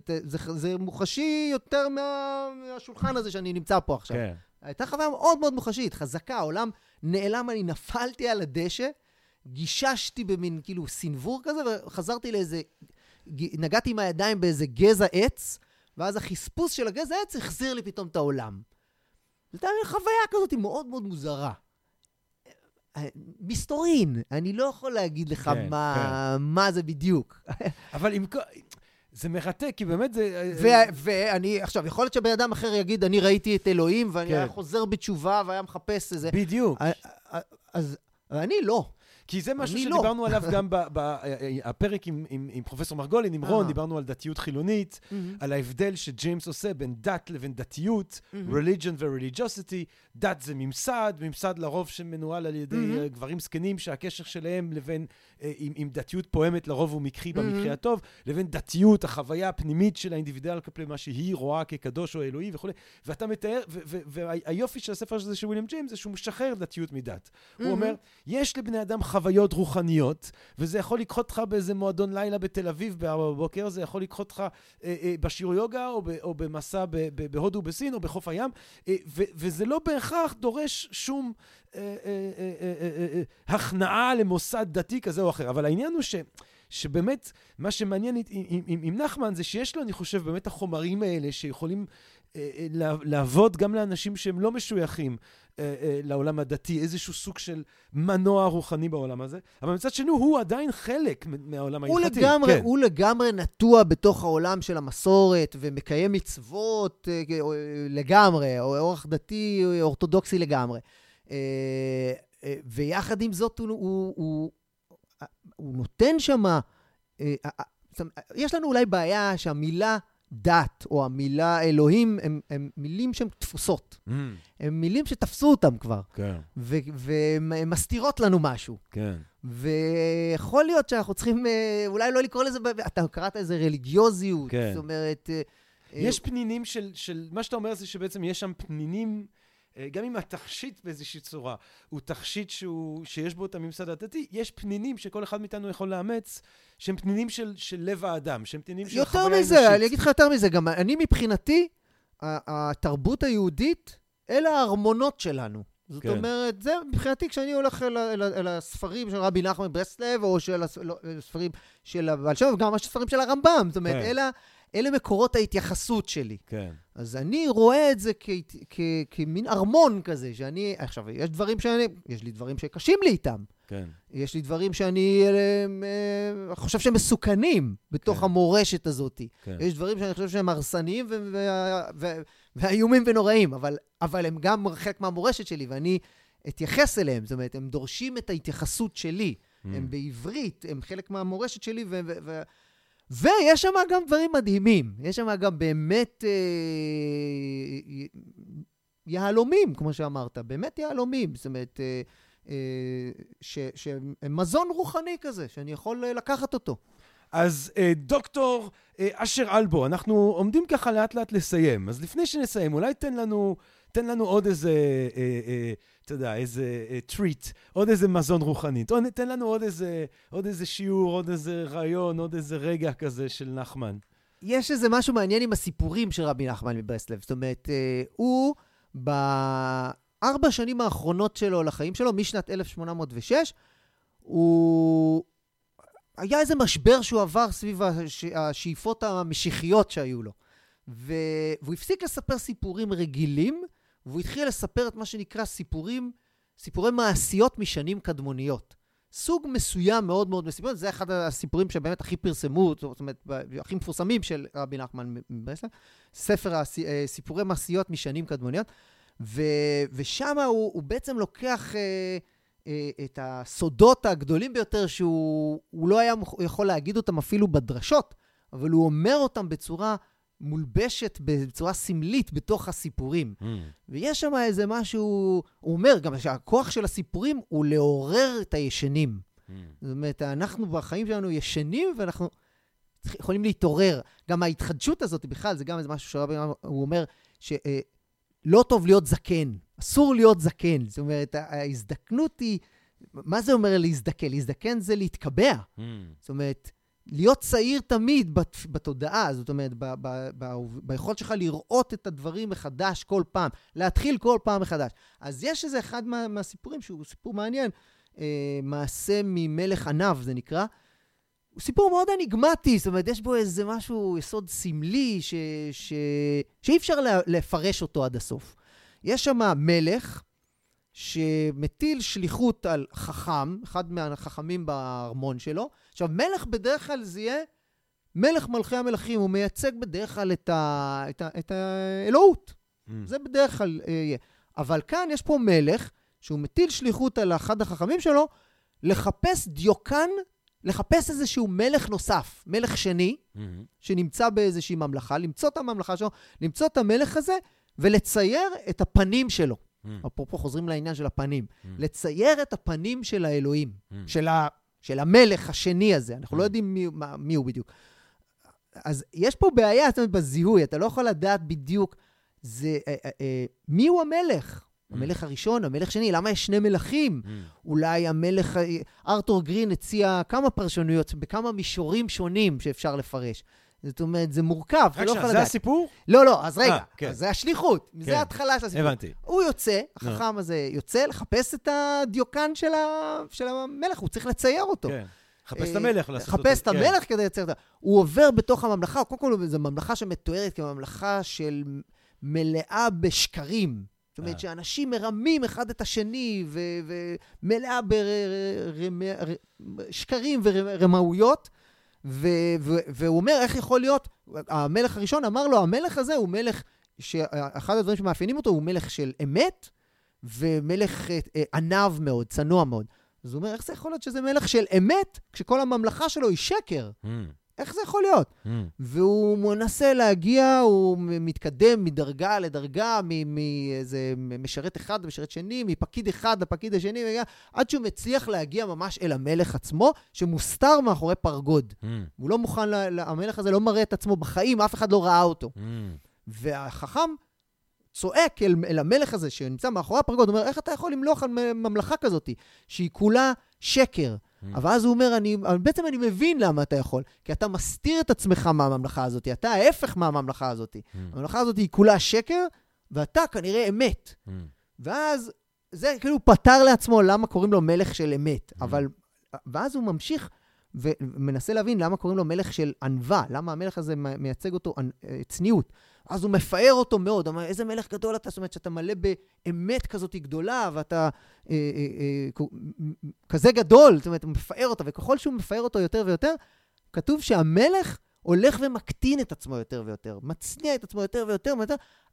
זה, זה מוחשי יותר מה... מהשולחן הזה שאני נמצא פה עכשיו. כן. הייתה חוויה מאוד מאוד מוחשית, חזקה, העולם נעלם, אני נפלתי על הדשא, גיששתי במין כאילו סנבור כזה, וחזרתי לאיזה... נגעתי עם הידיים באיזה גזע עץ, ואז החספוס של הגזע עץ החזיר לי פתאום את העולם. זאת אומרת, חוויה כזאת היא מאוד מאוד מוזרה. מסתורין, אני לא יכול להגיד לך כן, מה, כן. מה זה בדיוק. אבל עם... זה מרתק, כי באמת זה... ו- ואני, עכשיו, יכול להיות שבן אדם אחר יגיד, אני ראיתי את אלוהים, ואני כן. היה חוזר בתשובה, והיה מחפש איזה... בדיוק. אז אני לא. כי זה משהו שדיברנו עליו גם בפרק עם פרופסור מרגולין, עם רון, דיברנו על דתיות חילונית, על ההבדל שג'יימס עושה בין דת לבין דתיות, religion ו-religiosity, דת זה ממסד, ממסד לרוב שמנוהל על ידי גברים זקנים, שהקשר שלהם לבין, עם דתיות פועמת לרוב הוא מקרי במקרה הטוב, לבין דתיות, החוויה הפנימית של האינדיבידואל כלפי מה שהיא רואה כקדוש או אלוהי וכו'. ואתה מתאר, והיופי של הספר הזה של וויליאם ג'יימס זה שהוא משחרר דתיות מדת. הוא אומר, יש לבני אדם חוויות רוחניות, וזה יכול לקחות אותך באיזה מועדון לילה בתל אביב בבוקר, זה יכול לקחות אותך אה, אה, בשיר יוגה, או, ב, או במסע ב, ב, בהודו בסין, או בחוף הים, אה, ו, וזה לא בהכרח דורש שום אה, אה, אה, אה, אה, הכנעה למוסד דתי כזה או אחר. אבל העניין הוא ש, שבאמת, מה שמעניין עם, עם, עם, עם נחמן, זה שיש לו, אני חושב, באמת החומרים האלה שיכולים לעבוד גם לאנשים שהם לא משוייכים לעולם הדתי, איזשהו סוג של מנוע רוחני בעולם הזה, אבל מצד שני הוא עדיין חלק מהעולם ההלכתי. הוא לגמרי נטוע בתוך העולם של המסורת, ומקיים מצוות לגמרי, או אורח דתי אורתודוקסי לגמרי. ויחד עם זאת הוא נותן שמה, יש לנו אולי בעיה שהמילה דת או המילה אלוהים הם, הם מילים שהן תפוסות. Mm. הם מילים שתפסו אותם כבר. כן. ו- והן מסתירות לנו משהו. כן. ויכול להיות שאנחנו צריכים, אולי לא לקרוא לזה, אתה קראת איזה רליגיוזיות. כן. זאת אומרת... יש אה... פנינים של, של, מה שאתה אומר זה שבעצם יש שם פנינים, גם אם התכשיט באיזושהי צורה, הוא תכשיט שהוא, שיש בו את הממסד הדתי, יש פנינים שכל אחד מאיתנו יכול לאמץ, שהם פנינים של, של לב האדם, שהם פנינים של חוויה אנושית. יותר מזה, אני אגיד לך יותר מזה, גם אני מבחינתי, התרבות היהודית, אלה הארמונות שלנו. זאת כן. אומרת, זה מבחינתי, כשאני הולך אל, אל, אל הספרים של רבי נחמן ברסלב, או של הספרים של הבעל שם, וגם הספרים של הרמב"ם, זאת אומרת, כן. אלה... אלה מקורות ההתייחסות שלי. כן. אז אני רואה את זה כ, כ, כמין ארמון כזה, שאני, עכשיו, יש דברים שאני, יש לי דברים שקשים לי איתם. כן. יש לי דברים שאני חושב שהם מסוכנים בתוך כן. המורשת הזאת. כן. יש דברים שאני חושב שהם הרסניים ואיומים ונוראים, אבל, אבל הם גם חלק מהמורשת שלי, ואני אתייחס אליהם. זאת אומרת, הם דורשים את ההתייחסות שלי. Mm. הם בעברית, הם חלק מהמורשת שלי, ו... ו- ויש שם גם דברים מדהימים, יש שם גם באמת אה, יהלומים, כמו שאמרת, באמת יהלומים, זאת אומרת, אה, אה, ש, שמזון רוחני כזה, שאני יכול לקחת אותו. אז אה, דוקטור אה, אשר אלבו, אנחנו עומדים ככה לאט לאט לסיים, אז לפני שנסיים, אולי תן לנו, תן לנו עוד איזה, אה, אה, אתה יודע, איזה אה, טריט, עוד איזה מזון רוחני, תן, תן לנו עוד איזה, עוד איזה שיעור, עוד איזה רעיון, עוד איזה רגע כזה של נחמן. יש איזה משהו מעניין עם הסיפורים של רבי נחמן מברסלב, זאת אומרת, אה, הוא בארבע שנים האחרונות שלו לחיים שלו, משנת אלף שמונה מאות ושש, הוא... היה איזה משבר שהוא עבר סביב השאיפות המשיחיות שהיו לו. והוא הפסיק לספר סיפורים רגילים, והוא התחיל לספר את מה שנקרא סיפורים, סיפורי מעשיות משנים קדמוניות. סוג מסוים מאוד מאוד מסוים, זה אחד הסיפורים שבאמת הכי פרסמו, זאת אומרת, הכי מפורסמים של רבי נחמן מברסלב, ספר סיפורי מעשיות משנים קדמוניות, ושם הוא, הוא בעצם לוקח... את הסודות הגדולים ביותר שהוא לא היה יכול להגיד אותם אפילו בדרשות, אבל הוא אומר אותם בצורה מולבשת, בצורה סמלית בתוך הסיפורים. Mm. ויש שם איזה משהו, הוא אומר גם שהכוח של הסיפורים הוא לעורר את הישנים. Mm. זאת אומרת, אנחנו בחיים שלנו ישנים ואנחנו יכולים להתעורר. גם ההתחדשות הזאת בכלל, זה גם איזה משהו שרבי הוא אומר ש... לא טוב להיות זקן, אסור להיות זקן. זאת אומרת, ההזדקנות היא... מה זה אומר להזדקן? להזדקן זה להתקבע. Mm. זאת אומרת, להיות צעיר תמיד בת, בתודעה, זאת אומרת, ב, ב, ב, ביכולת שלך לראות את הדברים מחדש כל פעם, להתחיל כל פעם מחדש. אז יש איזה אחד מה, מהסיפורים, שהוא סיפור מעניין, אה, מעשה ממלך ענב, זה נקרא, הוא סיפור מאוד אניגמטי, זאת אומרת, יש בו איזה משהו, יסוד סמלי, ש, ש, שאי אפשר לפרש אותו עד הסוף. יש שם מלך שמטיל שליחות על חכם, אחד מהחכמים בארמון שלו. עכשיו, מלך בדרך כלל זה יהיה מלך מלכי המלכים, הוא מייצג בדרך כלל את, ה, את, ה, את האלוהות. Mm. זה בדרך כלל יהיה. אבל כאן יש פה מלך שהוא מטיל שליחות על אחד החכמים שלו, לחפש דיוקן, לחפש איזשהו מלך נוסף, מלך שני, mm-hmm. שנמצא באיזושהי ממלכה, למצוא את הממלכה שלו, למצוא את המלך הזה, ולצייר את הפנים שלו. Mm-hmm. אפרופו חוזרים לעניין של הפנים. Mm-hmm. לצייר את הפנים של האלוהים, mm-hmm. של, ה, של המלך השני הזה. אנחנו mm-hmm. לא יודעים מי, מה, מי הוא בדיוק. אז יש פה בעיה, זאת אומרת, בזיהוי, אתה לא יכול לדעת בדיוק, זה, אה, אה, אה, מי הוא המלך? המלך הראשון, המלך שני, למה יש שני מלכים? אולי המלך, ארתור גרין הציע כמה פרשנויות, בכמה מישורים שונים שאפשר לפרש. זאת אומרת, זה מורכב. זה הסיפור? לא, לא, אז רגע, זה השליחות, זה ההתחלה של הסיפור. הוא יוצא, החכם הזה יוצא לחפש את הדיוקן של המלך, הוא צריך לצייר אותו. חפש את המלך. חפש את המלך כדי לצייר אותו. הוא עובר בתוך הממלכה, קודם כל, זו ממלכה שמתוארת כממלכה של... מלאה בשקרים. זאת אומרת שאנשים מרמים אחד את השני, ומלאה בשקרים ורמאויות, והוא אומר, איך יכול להיות? המלך הראשון אמר לו, המלך הזה הוא מלך, שאחד הדברים שמאפיינים אותו, הוא מלך של אמת, ומלך ענב מאוד, צנוע מאוד. אז הוא אומר, איך זה יכול להיות שזה מלך של אמת, כשכל הממלכה שלו היא שקר? איך זה יכול להיות? Mm. והוא מנסה להגיע, הוא מתקדם מדרגה לדרגה, מאיזה משרת אחד למשרת שני, מפקיד אחד לפקיד השני, עד שהוא מצליח להגיע ממש אל המלך עצמו, שמוסתר מאחורי פרגוד. Mm. הוא לא מוכן, המלך הזה לא מראה את עצמו בחיים, אף אחד לא ראה אותו. Mm. והחכם צועק אל, אל המלך הזה, שנמצא מאחורי הפרגוד, הוא אומר, איך אתה יכול למלוך על ממלכה כזאת, שהיא כולה שקר? אבל אז הוא אומר, אני, בעצם אני מבין למה אתה יכול, כי אתה מסתיר את עצמך מהממלכה הזאת, אתה ההפך מהממלכה הזאת. הממלכה הזאת היא כולה שקר, ואתה כנראה אמת. ואז זה כאילו פתר לעצמו למה קוראים לו מלך של אמת, אבל, ואז הוא ממשיך ומנסה להבין למה קוראים לו מלך של ענווה, למה המלך הזה מייצג אותו צניעות. אז הוא מפאר אותו מאוד, אמר, איזה מלך גדול אתה, זאת אומרת, שאתה מלא באמת כזאת גדולה, ואתה אה, אה, אה, כזה גדול, זאת אומרת, הוא מפאר אותה, וככל שהוא מפאר אותו יותר ויותר, כתוב שהמלך הולך ומקטין את עצמו יותר ויותר, מצניע את עצמו יותר ויותר,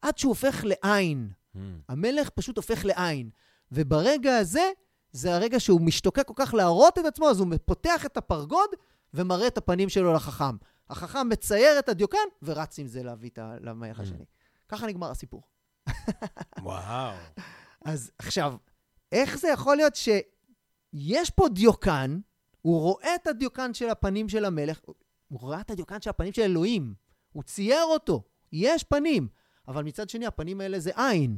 עד שהוא הופך לעין. Mm. המלך פשוט הופך לעין. וברגע הזה, זה הרגע שהוא משתוקק כל כך להראות את עצמו, אז הוא פותח את הפרגוד, ומראה את הפנים שלו לחכם. החכם מצייר את הדיוקן, ורץ עם זה להביא את המייך השני. ככה נגמר הסיפור. וואו. אז עכשיו, איך זה יכול להיות שיש פה דיוקן, הוא רואה את הדיוקן של הפנים של המלך, הוא רואה את הדיוקן של הפנים של אלוהים, הוא צייר אותו, יש פנים, אבל מצד שני, הפנים האלה זה עין.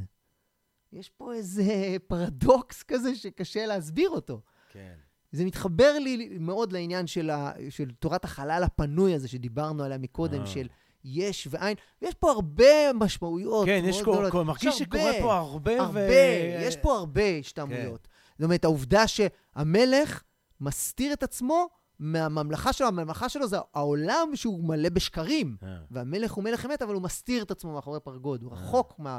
יש פה איזה פרדוקס כזה שקשה להסביר אותו. כן. זה מתחבר לי מאוד לעניין של, ה, של תורת החלל הפנוי הזה שדיברנו עליה מקודם, אה. של יש ועין, ויש פה הרבה משמעויות. כן, יש כל, כל מרגיש שקורה פה הרבה. הרבה, ו... יש פה הרבה השתמעויות. כן. זאת אומרת, העובדה שהמלך מסתיר את עצמו מהממלכה שלו, הממלכה שלו זה העולם שהוא מלא בשקרים, אה. והמלך הוא מלך אמת, אבל הוא מסתיר את עצמו מאחורי פרגוד, הוא אה. רחוק מה...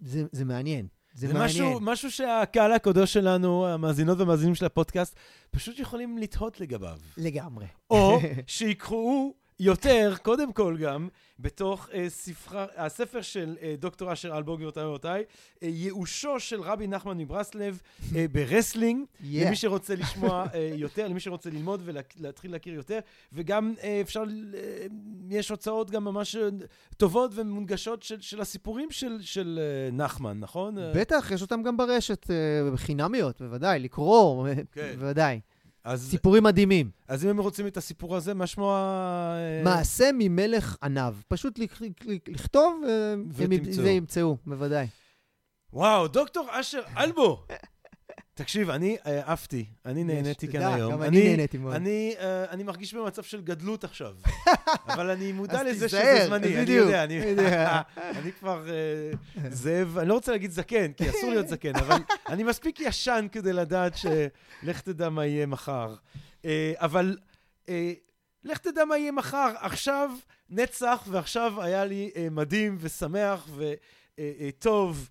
זה, זה מעניין. זה, זה משהו, משהו שהקהל הקודש שלנו, המאזינות והמאזינים של הפודקאסט, פשוט יכולים לתהות לגביו. לגמרי. או שיקחו יותר, קודם כל גם, בתוך uh, ספר, הספר של uh, דוקטור אשר אלבו, גבירותיי ורבותיי, uh, ייאושו של רבי נחמן מברסלב uh, ברסלינג, yeah. למי שרוצה לשמוע uh, יותר, למי שרוצה ללמוד ולהתחיל להכיר יותר, וגם uh, אפשר, uh, יש הוצאות גם ממש טובות ומונגשות של, של הסיפורים של, של uh, נחמן, נכון? בטח, יש אותם גם ברשת, uh, חינמיות, בוודאי, לקרוא, okay. בוודאי. אז, סיפורים מדהימים. אז אם הם רוצים את הסיפור הזה, מה שמוע... מעשה ממלך ענב. פשוט לכתוב, זה ימצאו, בוודאי. וואו, דוקטור אשר אלבו. תקשיב, אני אהבתי, אני נהניתי כאן היום. גם אני נהניתי מאוד. אני מרגיש במצב של גדלות עכשיו. אבל אני מודע לזה שזה זמני. אני יודע, אני כבר זאב, אני לא רוצה להגיד זקן, כי אסור להיות זקן, אבל אני מספיק ישן כדי לדעת שלך תדע מה יהיה מחר. אבל לך תדע מה יהיה מחר. עכשיו נצח, ועכשיו היה לי מדהים ושמח וטוב.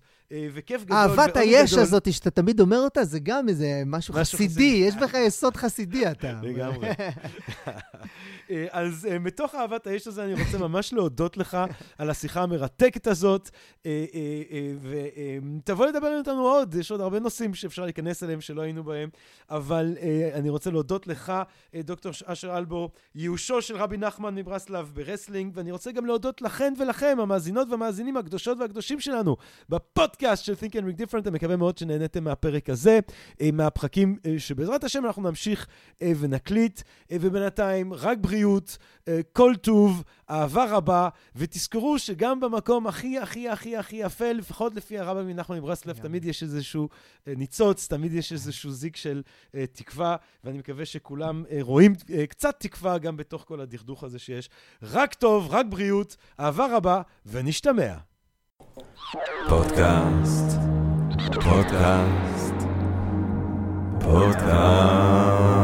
וכיף גדול. אהבת היש הזאת שאתה תמיד אומר אותה, זה גם איזה משהו חסידי, יש בך יסוד חסידי אתה. לגמרי. אז מתוך אהבת היש הזה אני רוצה ממש להודות לך על השיחה המרתקת הזאת, ותבוא לדבר איתנו עוד, יש עוד הרבה נושאים שאפשר להיכנס אליהם שלא היינו בהם, אבל אני רוצה להודות לך, דוקטור אשר אלבו, ייאושו של רבי נחמן מברסלב ברסלינג, ואני רוצה גם להודות לכן ולכם, המאזינות והמאזינים הקדושות והקדושים שלנו, בפודקאסט של Thinking Different. אני מקווה מאוד שנהנתם מהפרק הזה, מהפרקים שבעזרת השם אנחנו נמשיך ונקליט, ובינתיים רק בריאות, כל טוב, אהבה רבה, ותזכרו שגם במקום הכי הכי הכי הכי אפל, לפחות לפי הרבי נחמן מברסלב, תמיד יש איזשהו ניצוץ, תמיד יש איזשהו זיק של תקווה, ואני מקווה שכולם רואים קצת תקווה גם בתוך כל הדכדוך הזה שיש. רק טוב, רק בריאות, אהבה רבה, ונשתמע. Podcast, podcast, podcast.